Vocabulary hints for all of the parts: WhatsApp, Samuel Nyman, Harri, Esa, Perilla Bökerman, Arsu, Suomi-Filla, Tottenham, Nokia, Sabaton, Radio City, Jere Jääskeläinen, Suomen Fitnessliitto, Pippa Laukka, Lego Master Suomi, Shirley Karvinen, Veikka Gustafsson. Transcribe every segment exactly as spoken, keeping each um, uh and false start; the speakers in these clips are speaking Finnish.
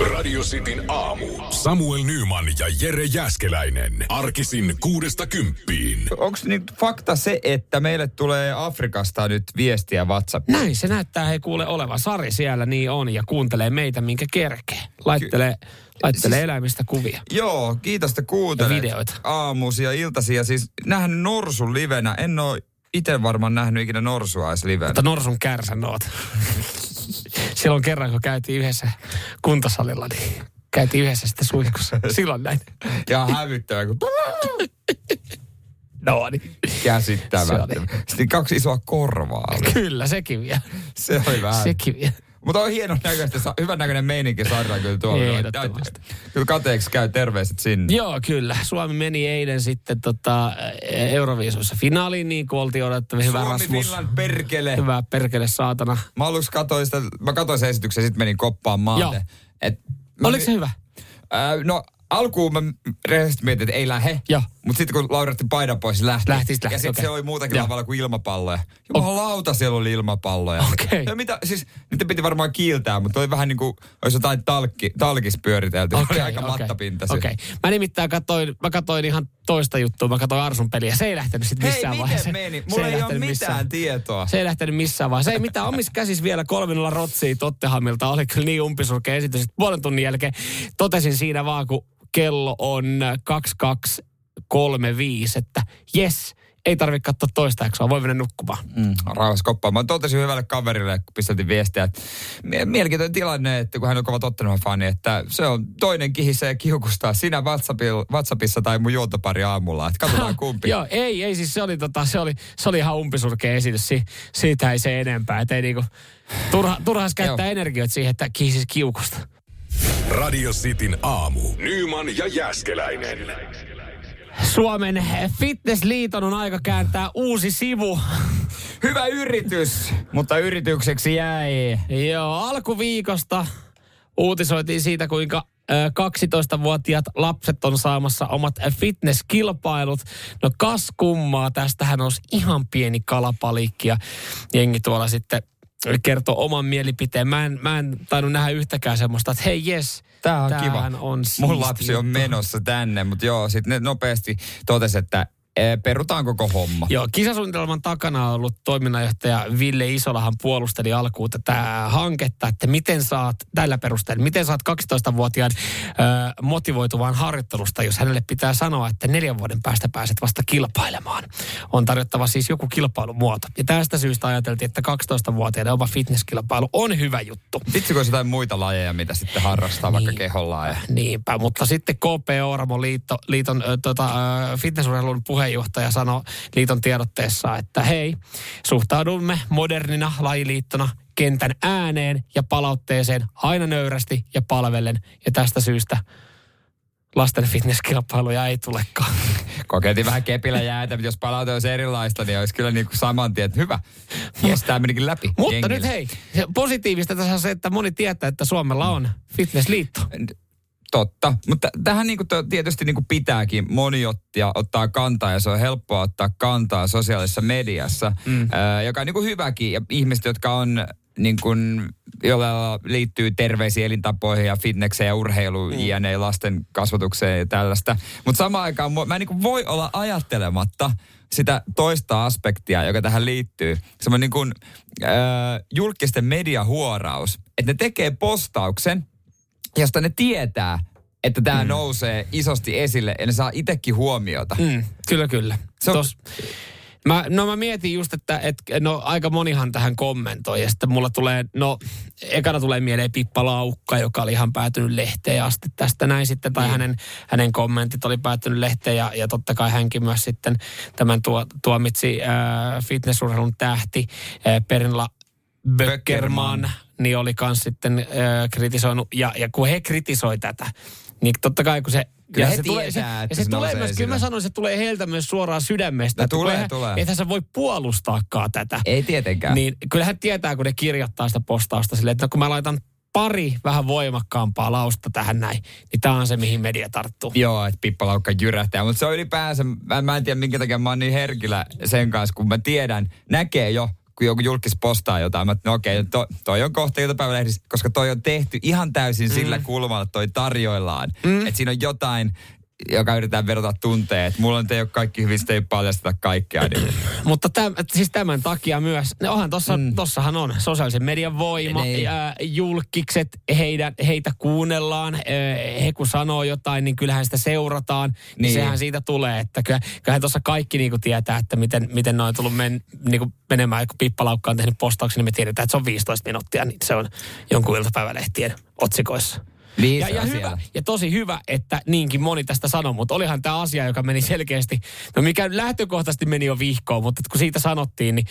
Radio Cityn aamu. Samuel Nyman ja Jere Jääskeläinen. Arkisin kuudesta kymppiin. Onko nyt fakta se, että meille tulee Afrikasta nyt viestiä WhatsAppia? Näin se näyttää, hei kuule oleva. Sari siellä niin on ja kuuntelee meitä minkä kerkee. Laittelee... Ky- Laittelee siis, eläimistä kuvia. Joo, kiitos, että kuuntelet. Ja videoita. Aamuisia, iltaisia. Siis nähnyt norsun livenä. En ole itse varmaan nähnyt ikinä norsua edes livenä. Mutta norsun kärsän oot. Silloin kerran, kun käytiin yhdessä kuntosalilla, niin käytiin yhdessä sitten suihkussa. Silloin näin. Ja hävyttävä, kun... No niin. Käsittämättä. Sitten kaksi isoa korvaa oli. Kyllä, sekin vielä. Se oli vähän. Sekin vielä. Mutta on hienon näköistä, hyvän näköinen meininki saadaan kyllä tuolla. Ehdottomasti. Kyllä kateeksi käy terveiset sinne. Joo, kyllä. Suomi meni eilen sitten tota, Euroviisuissa finaaliin, niin kuin oltiin odottavia. Hyvä Rasmus. Suomi-Fillan perkele. Hyvä perkele, saatana. Mä aluksi katsoin sitä, mä katsoin sen esityksen ja sitten menin koppaan maalle. Et, mä, oliko se hyvä? Äh, no... Alkuun mä rehellisesti mietin, että ei lähe, mutta sitten kun Laura otti paidan pois, se lähti. lähti, lähti ja sitten okay. Se oli muutakin lavalla kuin ilmapalloja. Jumalauta, siellä oli ilmapalloja. Okay. Ja mitä, siis niitä piti varmaan kiiltää, mutta oli vähän niin kuin, olisi jotain talkki, talkis pyöritelty. Okay, se oli aika okay. mattapinta. Okei, okay. Mä nimittäin katsoin, mä katsoin ihan toista juttua, mä katsoin Arsun peliä. Se ei lähtenyt sitten missään Hei, vaiheessa. Hei, miten meni? Mulla ei, ei ole mitään missään. tietoa. Se ei lähtenyt missään vaiheessa. Se ei mitään, omissa käsissä vielä kolme nolla rotsia Tottenhamilta. Oli kyllä niin umpisurkea esitys, että puolen tunnin jälkeen totesin siinä vaan, kun kello on kaksi kaksi kolme viisi, että jes, ei tarvitse katsoa toista jaksoa, voi mennä nukkumaan. Mm, rauhassa koppaan. Mä totesin hyvälle kaverille, kun pisteltiin viestiä, että mielenkiintoinen tilanne, että kun hän on kova Tottenham-fani, että se on toinen kihisee ja kiukustaa sinä WhatsAppissa tai mun juontopari aamulla, että katsotaan kumpi. Joo, ei, ei, siis se oli, tota, se oli, se oli ihan umpisurkea esitys, si, siitä ei se enempää, että ei niinku, turha, turhas käyttää energioita siihen, että kihisisi kiukusta. Radio Cityn aamu. Nyman ja Jääskeläinen. Suomen Fitnessliiton on aika kääntää uusi sivu. Hyvä yritys, mutta yritykseksi jäi. Joo, alkuviikosta uutisoitiin siitä, kuinka kaksitoistavuotiaat lapset on saamassa omat fitnesskilpailut. No kas kummaa, tästähän on ihan pieni kalapalikki ja jengi tuolla sitten... kertoo oman mielipiteen. Mä en, mä en tainnut nähdä yhtäkään semmoista, että hei jes, tää on kiva. On mun lapsi on menossa tänne, mutta joo, sitten ne nopeasti totesi, että perutaan koko homma. Joo, kisasuunnitelman takana on ollut toiminnanjohtaja Ville Isolahan puolusteli alkuun tätä hanketta, että miten saat, tällä perusteella, miten saat kaksitoistavuotiaan ö, motivoituvaan harjoittelusta, jos hänelle pitää sanoa, että neljän vuoden päästä pääset vasta kilpailemaan. On tarjottava siis joku kilpailumuoto. Ja tästä syystä ajateltiin, että kaksitoistavuotiaiden oma fitnesskilpailu on hyvä juttu. Vitsikö olisi jotain muita lajeja, mitä sitten harrastaa niin, vaikka kehollaan? Ja... Niinpä, mutta sitten K P-Oramo-liiton liiton, tota, fitnessurheilun puhe johtaja sanoi liiton tiedotteessa, että hei, suhtaudumme modernina lajiliittona kentän ääneen ja palautteeseen aina nöyrästi ja palvellen. Ja tästä syystä lasten fitnesskilpailuja ei tulekaan. Kokeiltiin vähän kepillä jäätä, mutta jos palaute olisi erilaista, niin olisi kyllä niin kuin saman tien, että hyvä. Jes, tämä menikin läpi. Mutta jengille. Nyt hei, positiivista tässä on se, että moni tietää, että Suomella on fitnessliitto. Totta, mutta tähän niinku tietysti niinku pitääkin. Moni ottia, ottaa kantaa ja se on helppoa ottaa kantaa sosiaalisessa mediassa, mm. ää, joka on niinku hyväkin. Ja ihmiset, jotka on, niinku, joilla liittyy terveisiin elintapoihin ja fitnekseen ja urheiluun mm. ja ne lasten kasvatukseen ja tällaista. Mutta samaan aikaan mä en niinku voi olla ajattelematta sitä toista aspektia, joka tähän liittyy. Semmoinen niinku, ää, julkisten mediahuoraus, että ne tekee postauksen, josta ne tietää, että tämä mm. nousee isosti esille ja ne saa itsekin huomiota. Mm, kyllä, kyllä. So, Tos, mä, no mä mietin just, että et, no, aika monihan tähän kommentoi ja sitten mulla tulee, no ekana tulee mieleen Pippa Laukka, joka oli ihan päätynyt lehteen asti tästä näin sitten, tai mm. hänen, hänen kommentit oli päätynyt lehteen ja, ja totta kai hänkin myös sitten tämän tuo, tuomitsi äh, fitnessurheilun tähti äh, Perilla Bökerman, niin oli kans sitten äh, kritisoinut, ja, ja kun he kritisoi tätä, niin totta kai kun se... Kyllä he se tietää, se, että se, se tulee myös, kyllä mä sanoin, se tulee heiltä myös suoraan sydämestä. No, tulee, he, tulee. Eihän se voi puolustaakaan tätä. Ei tietenkään. Niin kyllähän tietää, kun ne kirjoittaa sitä postausta silleen, että no, kun mä laitan pari vähän voimakkaampaa lausta tähän näin, niin tää on se, mihin media tarttuu. Joo, että Pippa Laukka jyrähtää, mutta se on ylipäänsä, mä, mä en tiedä minkä takia mä oon niin herkillä sen kanssa, kun mä tiedän, näkee jo kun joku julkis postaa jotain. Mä, no okei, okay, to, toi on kohta iltapäivälehdissä, koska toi on tehty ihan täysin mm. sillä kulmalla, toi tarjoillaan. Mm. Että siinä on jotain, joka yritetään verrata tunteet. Mulla on, te ei ole kaikki hyvin, sitten ei paljasteta kaikkea. Niin. Mutta täm, siis tämän takia myös, onhan tossa, mm. tossahan on sosiaalisen median voima, ää, julkikset, heidän, heitä kuunnellaan, ää, he kun sanoo jotain, niin kyllähän sitä seurataan, niin, niin sehän siitä tulee, että kyllähän tuossa kaikki niinku tietää, että miten, miten ne on tullut men, niinku menemään, kun Pippa Laukka on tehnyt postauksen, niin me tiedetään, että se on viisitoista minuuttia, niin se on jonkun iltapäivälehtien otsikoissa. Ja, ja, hyvä, ja tosi hyvä, että niinkin moni tästä sanoi, mutta olihan tämä asia, joka meni selkeästi, no mikä lähtökohtaisesti meni jo vihkoon, mutta kun siitä sanottiin, niin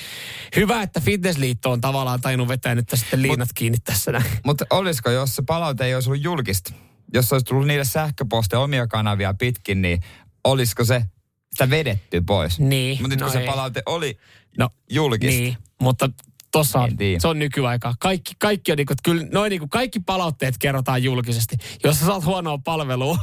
hyvä, että Fitnessliitto on tavallaan tainnut vetää nyt sitten liinat mut, kiinni tässä näin. Mutta olisiko, jos se palaute ei olisi ollut julkista, jos olisi tullut niille sähköposteja omia kanavia pitkin, niin olisiko se sitä vedetty pois? Niin. Mutta nyt no kun ei. Se palaute oli no, julkista. Niin, mutta... Tossa on, se on nykyaikaa. Kaikki, kaikki, on niinku, kyllä, noi niinku, kaikki palautteet kerrotaan julkisesti. Jos sä saat huonoa palvelua,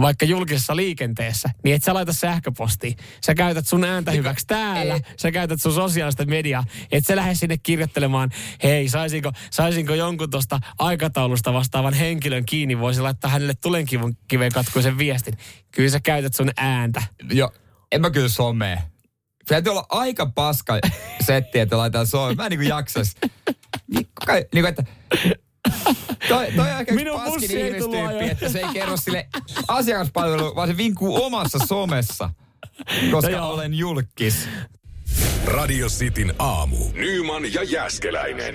vaikka julkisessa liikenteessä, niin et sä laita sähköpostiin. Sä käytät sun ääntä hyväksi täällä, sä käytät sun sosiaalista mediaa. Et sä lähde sinne kirjoittelemaan, hei, saisinko, saisinko jonkun tuosta aikataulusta vastaavan henkilön kiinni, voisi laittaa hänelle tulenkivun kiveen katkuisen viestin. Kyllä sä käytät sun ääntä. Joo, en mä kyllä somee. Täytyy olla aika paska setti, että laitetaan Suomeen. Mä en niinku jaksais. Kuka, niinku, että... Toi, toi on ehkä paskin ihmistyyppi, että se ei kerro sille asiakaspalveluun, vaan se vinkkuu omassa somessa, koska no olen julkis. Radio Cityn aamu. Nyman ja Jääskeläinen.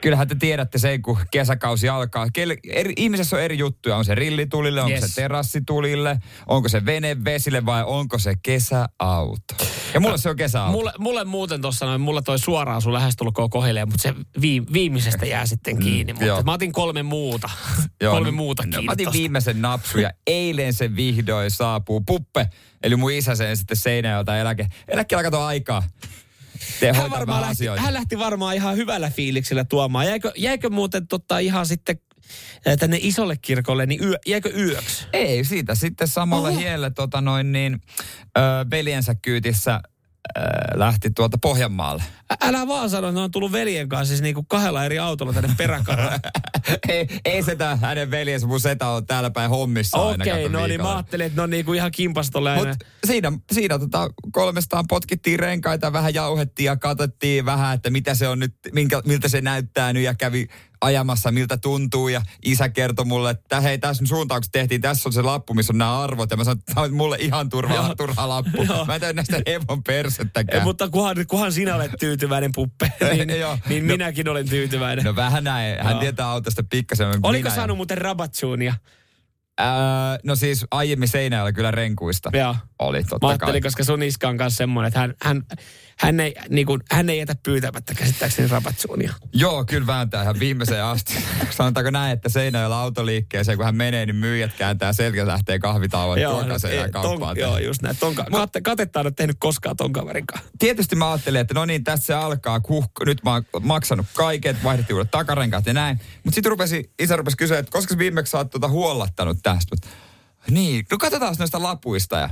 Kyllähän te tiedätte sen, kun kesäkausi alkaa. Kelle, eri, ihmisessä on eri juttuja. On se rillitulille, onko yes. se terassitulille, onko se venevesille vai onko se kesäauto. Ja mulle no, se on kesäauto. Mulle, mulle muuten tuossa noin, mulla toi suoraan sun lähestulkoon kohilleen, mutta se viim, viimeisestä jää sitten kiinni. Mm, mutta mä otin kolme muuta. Joo, kolme no, muuta kiinni no, mä otin tosta. Viimeisen napsu ja eilen se vihdoin saapuu. Puppe, eli mun isä sen sitten Seinäjoelta eläke. Eläkkeellä kato aikaa. Hän, varmaan lähti, hän lähti varmaan ihan hyvällä fiiliksellä tuomaan. Jäikö, jäikö muuten tota ihan sitten tänne isolle kirkolle, niin yö, jäikö yöksi? Ei, siitä sitten samalla Oho. hielle tota noin niin, ö, veljensä kyytissä ö, lähti tuolta Pohjanmaalle. Ä, älä vaan sano, että ne on tullut veljen kanssa siis niinku kahdella eri autolla tänne peräkaraan. ei, ei setä, hänen veljensä, mun setä on täällä päin hommissa okay, aina. Okei, no niin mä ajattelin, että ne on niinku ihan kimpastolle aina. Mut siinä, siinä tota, kolmestaan potkittiin renkaita, vähän jauhettiin ja katsottiin vähän, että mitä se on nyt, minkä, miltä se näyttää nyt ja kävi ajamassa, miltä tuntuu. Ja isä kertoi mulle, että hei, tässä suuntauksessa tehtiin, tässä on se lappu, missä on nämä arvot. Ja mä sanoin, että tämä on mulle ihan turha, turha lappu. Mä en täynnä näistä hevon persettäkään. Ei, mutta kunhan, kunhan sinä olet tyytyväinen, Puppe, niin, niin no, minäkin olen tyytyväinen. No vähän näin. Hän no. tietää autosta pikkasen. Oliko minä saanut ja... muuten rabatsuunia? Öö, no siis aiemmin Seinäjällä kyllä renkuista Joo. oli totta kai. Mä ajattelin, kai. koska sun iska on kanssa semmoinen, että hän, hän, hän, ei, niin kuin, hän ei jätä pyytämättä käsittääkseni rabatsuunia. Joo, kyllä vääntää ihan viimeiseen asti. Sanotaanko näin, että Seinäjällä autoliikkeeseen, kun hän menee, niin myyjät kääntää selkä, lähtee kahvitauon tuokaseen ja kauppaan. Joo, just näin. Tonka, Mut, kate, katetta on tehnyt koskaan ton kaverin kanssa. Tietysti mä ajattelin, että no niin, tässä se alkaa. Huh, nyt mä oon maksanut kaiket, vaihdettiin uudet takarenkaat ja näin. Mutta sitten rupesi, isä rupesi kysyä, että koska viimeksi sä oot tuota huollattanut tästä. Niin, no katsotaan noista lapuista ja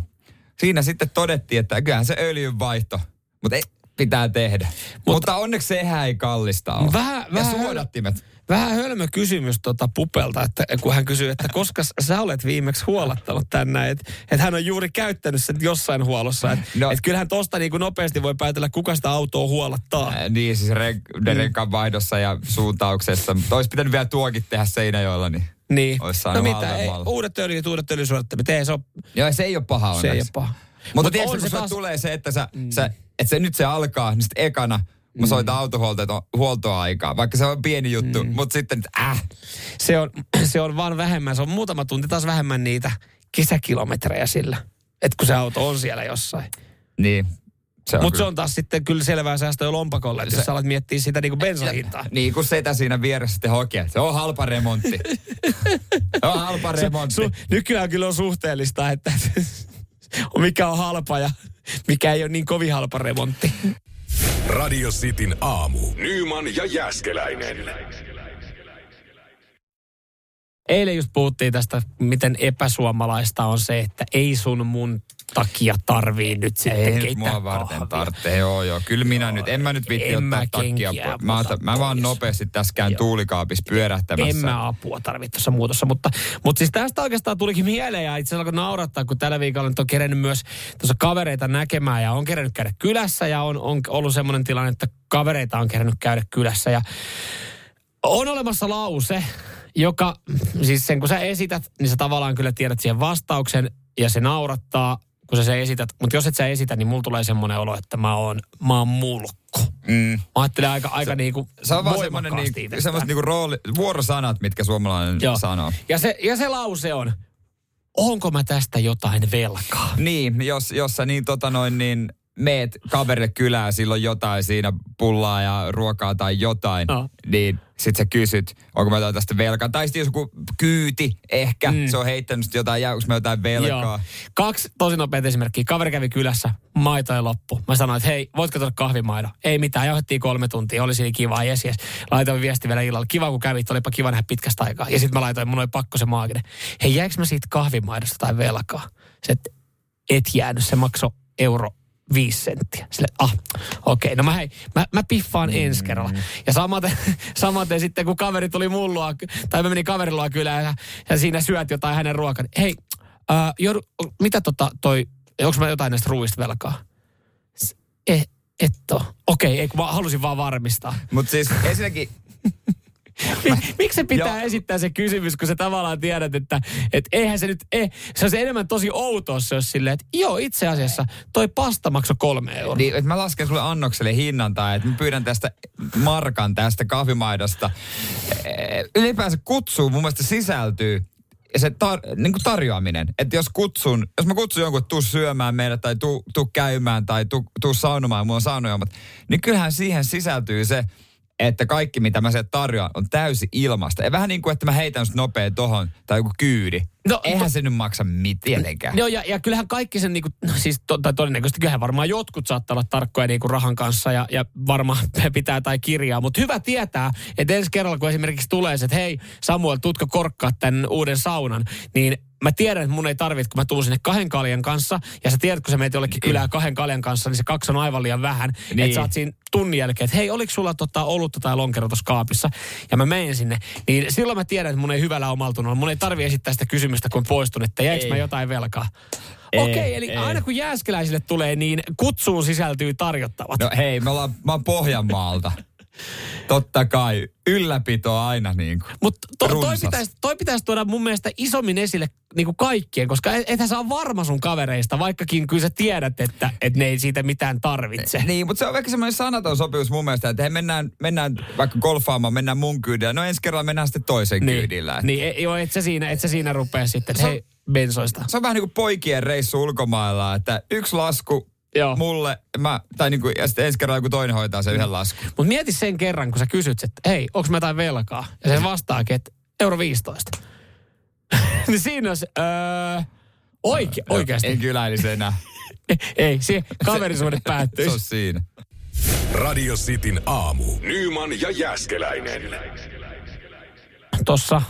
siinä sitten todettiin, että kyllähän se öljynvaihto, mutta ei, pitää tehdä. Mutta, mutta onneksi sehän ei kallista ole. Vähän, ja vähän suodattimet. Höl, vähän hölmö kysymys tuota Pupelta, että kun hän kysyy, että koska sä olet viimeksi huolattanut tänään, että et hän on juuri käyttänyt sen jossain huolossa. Että no, et kyllähän tosta niinku nopeasti voi päätellä, kuka sitä autoa huolattaa. Ää, niin, siis renk- renkanvaihdossa ja suuntauksessa. Olisi pitänyt vielä tuokin tehdä Seinäjoella, niin... Niin. No mitä, ei, uudet öljyt, uudet öljysuodattimet, ei se ole... Joo, se ei ole paha onneksi. Se ei ole paha. Mutta Mut tiedätkö, kun se taas... tulee se, että sä, mm. sä, et se, nyt se alkaa, niin sitten ekana mä soitan mm. autohuoltoaikaa, vaikka se on pieni juttu, mm. mutta sitten äh. Se on, se on vaan vähemmän, se on muutama tunti taas vähemmän niitä kesäkilometrejä sillä, että kun se auto on siellä jossain. Niin. Mutta se on taas sitten kyllä selvää säästöä lompakolle, jos sä alat miettiä sitä niinku bensahintaa. Niin kuin setä siinä vieressä sitten hokee. Se on halpa remontti. Se on halpa remontti. Su, su, nykyään kyllä on suhteellista, että mikä on halpa ja mikä ei ole niin kovin halpa remontti. Radio Cityn aamu. Nyman ja Jääskeläinen. Eilen just puhuttiin tästä, miten epäsuomalaista on se, että ei sun mun takia tarvii nyt sitten ei, keitä mua varten kahvia. Tarvitsee, joo joo. Kyllä minä joo, nyt, en mä nyt viitti ottaa takia. Mä, mä vaan nopeasti täskään joo. tuulikaapissa pyörähtämässä. En mä apua tarvitse tuossa muutossa, mutta, mutta siis tästä oikeastaan tulikin mieleen ja itse asiassa alkoi naurattaa, kun tällä viikolla nyt on kerennyt myös tuossa kavereita näkemään ja on kerennyt käydä kylässä ja on, on ollut semmoinen tilanne, että kavereita on kerennyt käydä kylässä ja on olemassa lause, joka, siis sen kun sä esität, niin sä tavallaan kyllä tiedät siihen vastauksen ja se naurattaa, kun sä se esität. Mutta jos et sä esitä, niin mulla tulee semmoinen olo, että mä oon, mä oon mulkku. Mm. Mä ajattelen aika, aika se, niinku se on voimakkaasti vaan niinku, semmoiset niinku rooli, vuorosanat, mitkä suomalainen joo. sanoo. Ja se, ja se lause on, onko mä tästä jotain velkaa? Niin, jos, jos sä niin tota noin niin... meet kaverille kylään, silloin jotain siinä pullaa ja ruokaa tai jotain, no. niin sit sä kysyt, onko mä jotain tästä velkaa. Tai sitten joku kyyti ehkä, mm. se on heittänyt jotain, jää, onko mä jotain velkaa. Joo. Kaksi tosi nopeita esimerkkiä. Kaveri kävi kylässä, maito ei loppu. Mä sanoin, että hei, voitko tuoda kahvimaidon? Ei mitään, johdettiin kolme tuntia, oli siinä kivaa, jes jes. Laitoin viesti vielä illalla, kiva kun kävit, olipa kiva nähdä pitkästä aikaa. Ja sit mä laitoin, mun oli pakko se maaginen. Hei, jäikö mä siitä kahvimaidosta tai velkaa? Se, et, et jäänyt, se maksoi euro. Viisi senttiä. Sille, ah, okei, okay, no mä hei, mä, mä piffaan ensi kerralla. Ja samaten, samaten sitten, kun kaveri tuli mullua, tai mä menin kaverilla kylään, ja, ja siinä syöt jotain hänen ruokaa. Hei, äh, joudun, mitä tota toi, onks mä jotain näistä ruuista velkaa? Eh, et oo. Okei, okay, halusin vaan varmistaa. Mut siis ensinnäkin... Miksi se pitää joo. esittää se kysymys, kun sä tavallaan tiedät, että et eihän se nyt, eh, se on se enemmän tosi outoa, se olisi silleen, että joo, itse asiassa toi pasta maksoi kolme euroa. Niin, että mä lasken sulle annokselle hinnan tai että mä pyydän tästä markan tästä kahvimaidosta. Ylipäänsä kutsuu, mun mielestä sisältyy se tar- niin kuin tarjoaminen. Että jos kutsun, jos mä kutsun jonkun, että tuu syömään meille tai tuu, tuu käymään tai tuu, tuu saunomaan, mulla on saunojamat, niin kyllähän siihen sisältyy se, että kaikki, mitä mä se tarjoan, on täysin ilmasta. Ja vähän niin kuin, että mä heitän sut nopea tohon, tai joku kyydi. No, eihän to... se nyt maksa mitenkään. No ja, ja kyllähän kaikki sen, niinku, no siis to, tai todennäköisesti kyllähän varmaan jotkut saattaa olla tarkkoja niinku rahan kanssa, ja, ja varmaan pitää tai kirjaa. Mutta hyvä tietää, että ensi kerralla, kun esimerkiksi tulee se, että hei Samuel, tuutko korkkaa tämän uuden saunan, niin mä tiedän, että mun ei tarvitse, kun mä tuun sinne kahden kaljan kanssa, ja sä tiedät, kun sä meet jollekin kylää kahden kaljan kanssa, niin se kaksi on aivan liian vähän. Niin. Että sä oot siinä tunnin jälkeen, että hei, oliko sulla tota olutta tai lonkeroa tuossa kaapissa, ja mä menen sinne. Niin silloin mä tiedän, että mun ei hyvällä omaltunnolla, mun ei tarvitse esittää sitä kysymystä, kun poistun, että jäikö mä jotain velkaa. Okei, okay, eli ei. Aina kun Jääskeläisille tulee, niin kutsuun sisältyy tarjottavat. No hei, mä oon, mä oon Pohjanmaalta. Totta kai, ylläpitoa aina niin kuin mutta to, toi, pitäisi, toi pitäisi tuoda mun mielestä isommin esille niin kuin kaikkien, koska ethän sä ole varma sun kavereista, vaikkakin kyllä sä tiedät, että et ne ei siitä mitään tarvitse. Niin, mutta se on ehkä semmoinen sanaton sopimus mun mielestä, että hei, mennään, mennään vaikka golfaamaan, mennään mun kyydillä, no ensi kerralla mennään sitten toisen niin, kyydillä. Niin, joo, et sä siinä, et sä siinä rupea sitten, että hei, bensoista. Se on vähän niin kuin poikien reissu ulkomailla, että yksi lasku, joo. Mulle, mä, tai niinku, ja sitten ensi kerralla joku toinen hoitaa sen yhden laskun. Mutta mieti sen kerran, kun sä kysyt, että hei, onko mä jotain velkaa? Ja se vastaakin, että euro viisitoista. Niin siinä olisi, öö, oike, no, oikeasti. En kyläilisi enää. Ei, se kaverisuhde päättyisi. Se on siinä. Radio Cityn aamu. Nyman ja Jääskeläinen. Tuossa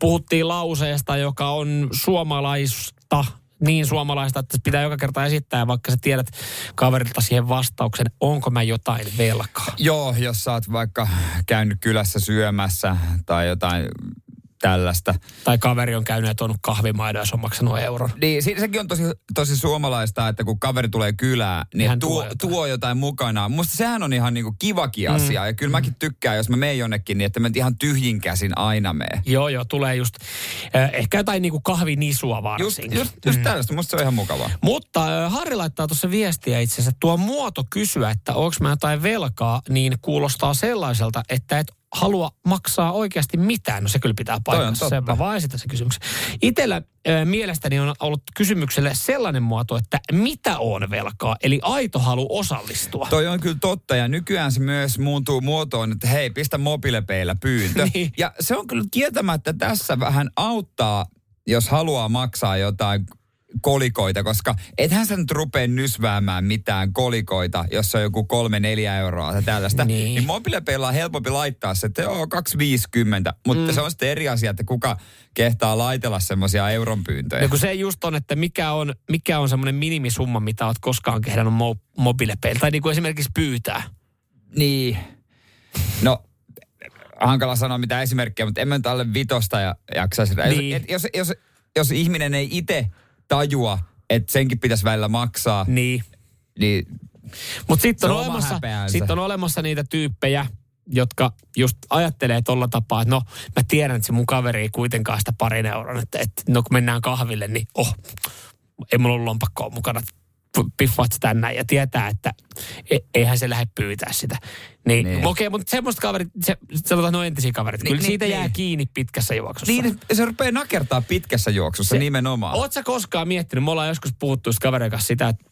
puhuttiin lauseesta, joka on suomalaista... Niin suomalaista, että pitää joka kerta esittää, vaikka sä tiedät kaverilta siihen vastauksen, onko mä jotain velkaa. Joo, jos sä oot vaikka käynyt kylässä syömässä tai jotain tällaista. Tai kaveri on käynyt ja tuonut kahvimaidon ja se on maksanut euron. Niin, sekin on tosi, tosi suomalaista, että kun kaveri tulee kylään, niin tuo, tuo, jotain. tuo jotain mukanaan. Musta sehän on ihan niinku kivakin asia. Mm. Ja kyllä mäkin tykkään, jos mä menen jonnekin, niin että mä ihan tyhjin käsin aina menen. Joo, joo, tulee just eh, ehkä jotain niinku kahvinisua varsinkin. Just, just, just mm. tällaista, musta se on ihan mukavaa. Mutta äh, Harri laittaa tuossa viestiä itse asiassa. Tuo muoto kysyä, että onko mä jotain velkaa, niin kuulostaa sellaiselta, että et halua maksaa oikeasti mitään. No se kyllä pitää paikassa. Sepä vaan esitän sen kysymyksen. Itellä ö, mielestäni on ollut kysymykselle sellainen muoto, että mitä on velkaa? Eli aito halu osallistua. Toi on kyllä totta ja nykyään se myös muuntuu muotoon, että hei, pistä mobiilepeillä pyyntö. Niin. Ja se on kyllä kieltämättä tässä vähän auttaa, jos haluaa maksaa jotain kolikoita, koska ethän sä nyt rupea nysväämään mitään kolikoita, jos on joku kolme, neljä euroa tai tällaista. Niin, niin mobiilepeillä on helpompi laittaa se, että joo, kaksi viisikymmentä, mutta mm. se on sitten eri asia, että kuka kehtaa laitella semmoisia euron pyyntöjä. No kun se just on, että mikä on, mikä on semmoinen minimisumma, mitä oot koskaan kehdannut mo- mobiilepeillä, tai niin kuin esimerkiksi pyytää. Niin, no hankala sanoa mitä esimerkkejä, mutta en mä nyt alle vitosta ja jaksaisi. Niin. Jos, jos, jos ihminen ei itse tajua, että senkin pitäisi välillä maksaa, niin, niin mutta sitten on, sit on olemassa niitä tyyppejä, jotka just ajattelee tolla tapaa, että no mä tiedän, että se mun kaveri ei kuitenkaan sitä parin euron, että, että no kun mennään kahville, niin oh, ei mulla ollut lompakkoa mukana, piffaat sitä näin ja tietää, että eihän se lähde pyytää sitä. Niin, niin. Okei, mutta semmoista kaverit, se, sanotaan nuo entisiä kaverit, niin, kyllä niin, siitä niin jää kiinni pitkässä juoksussa. Niin, se rupeaa nakertaa pitkässä juoksussa se, nimenomaan. Ootko sä koskaan miettinyt, me ollaan joskus puhuttu kaverin kanssa sitä, että,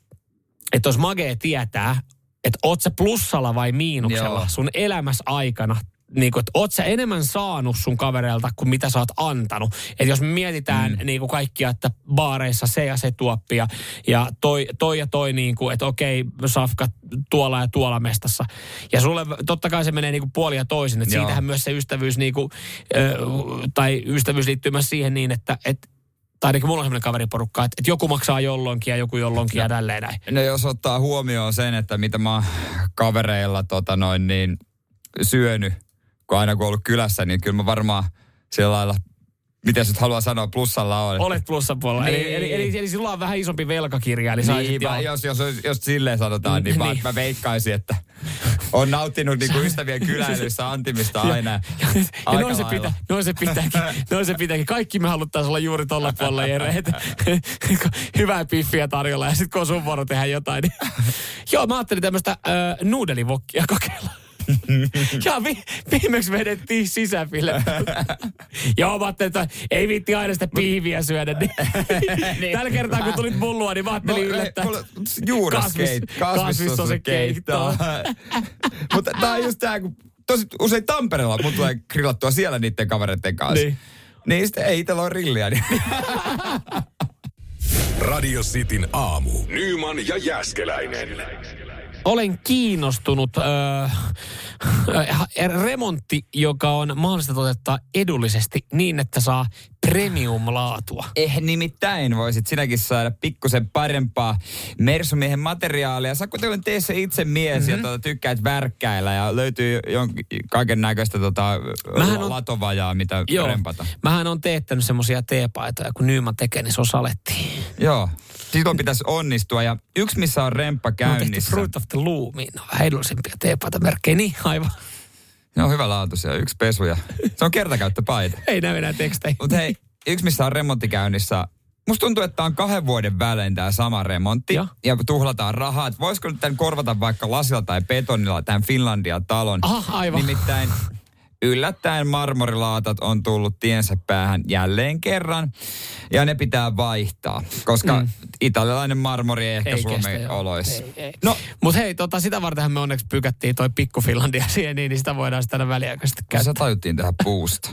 että olisi magea tietää, että oot sä plussalla vai miinuksella Joo. sun elämässä aikana. Niin kuin, että oot sä enemmän saanut sun kavereilta kuin mitä sä oot antanut. Että jos me mietitään mm. niin kuin kaikkia, että baareissa se ja se tuoppi ja, ja toi, toi ja toi, niin kuin, että okei, safka tuolla ja tuolla mestassa. Ja sulle totta kai se menee niin kuin puoli ja toisin. Että siitähän myös se ystävyys, niin kuin, ö, tai ystävyys liittyy myös siihen niin, että et, tai ainakin mulla on sellainen kaveriporukka, että, että joku maksaa jollonkin ja joku jollonkin ja tälleen näin. No jos ottaa huomioon sen, että mitä mä kavereilla tota noin niin syönyt, kun aina kun on ollut kylässä, niin kyllä mä varmaan sillä lailla, miten nyt haluaa sanoa, plussalla on. Olet plussan puolella. Niin. Eli, eli, eli, eli sillä on vähän isompi velkakirja. Eli niin, mä, jos, jos, jos silleen sanotaan, niin, niin. Mä, mä veikkaisin, että on nauttinut niin kuin ystävien kyläilyissä antimista aina. Ja, ja, ja noin, se pitä, noin se pitääkin. Noin se pitääkin. Kaikki me haluttaisiin olla juuri tuolla puolella, Jere. Hyvää piffiä tarjolla ja sitten kun on sun vuoro tehdä jotain. Niin. Joo, mä ajattelin tämmöistä äh, nuudelivokkia kokeilla. Joo, vi- viimeksi vedettiin sisäpille. Joo, mä ajattelin, että ei viitti aina sitä piiviä syödä. Niin. Tällä kertaa, kun tulit mullua, niin mä ajattelin yllättää. Kasvissosekeittoa. Mutta tää on just tää, kun tosi usein Tampereella mun tulee grillattua siellä niiden kavereiden kanssa. Niin, niin sitten ei itsellä ole rilliä. Niin. Radio Cityn aamu. Nyman ja Jääskeläinen. Olen kiinnostunut öö, remontti, joka on mahdollista toteuttaa edullisesti niin, että saa premium-laatua. Eh, nimittäin voisit sinäkin saada pikkusen parempaa Mersumiehen materiaalia. Sä kuitenkin tee se itse mies mm-hmm. ja tuota, tykkäät värkkäillä ja löytyy jonk- kaiken näköistä tota, latovajaa, mitä joo, rempata. Mähän on teettänyt semmoisia teepaitoja, kun Nyman tekee, niin se osalettiin. Joo. Siitä on pitäisi onnistua. Ja yksi, missä on remppa käynnissä. No, Fruit of the Loomiin. No, vähän edullisempia teepaita merkkejä. Niin, aivan. Ne on hyvä laatuisia. Yksi pesuja. Se on kertakäyttöpaita. Ei näy enää tekstejä. Mutta hei, yksi, missä on remontti käynnissä. Musta tuntuu, että on kahden vuoden välein tämä sama remontti. Ja, ja tuhlataan rahaa. Et voisiko nyt tämän korvata vaikka lasilla tai betonilla tämän Finlandia-talon? Ah, aivan. Nimittäin yllättäen marmorilaatat on tullut tiensä päähän jälleen kerran. Ja ne pitää vaihtaa, koska mm. italialainen marmori ei ehkä ei Suomen kestä, oloissa. Ei, ei. No, mutta hei, tota, sitä vartenhan me onneksi pykättiin toi pikku Finlandia siihen, niin sitä voidaan sitä väliaikaisesti käyttää. Se tajuttiin tehdä puusta.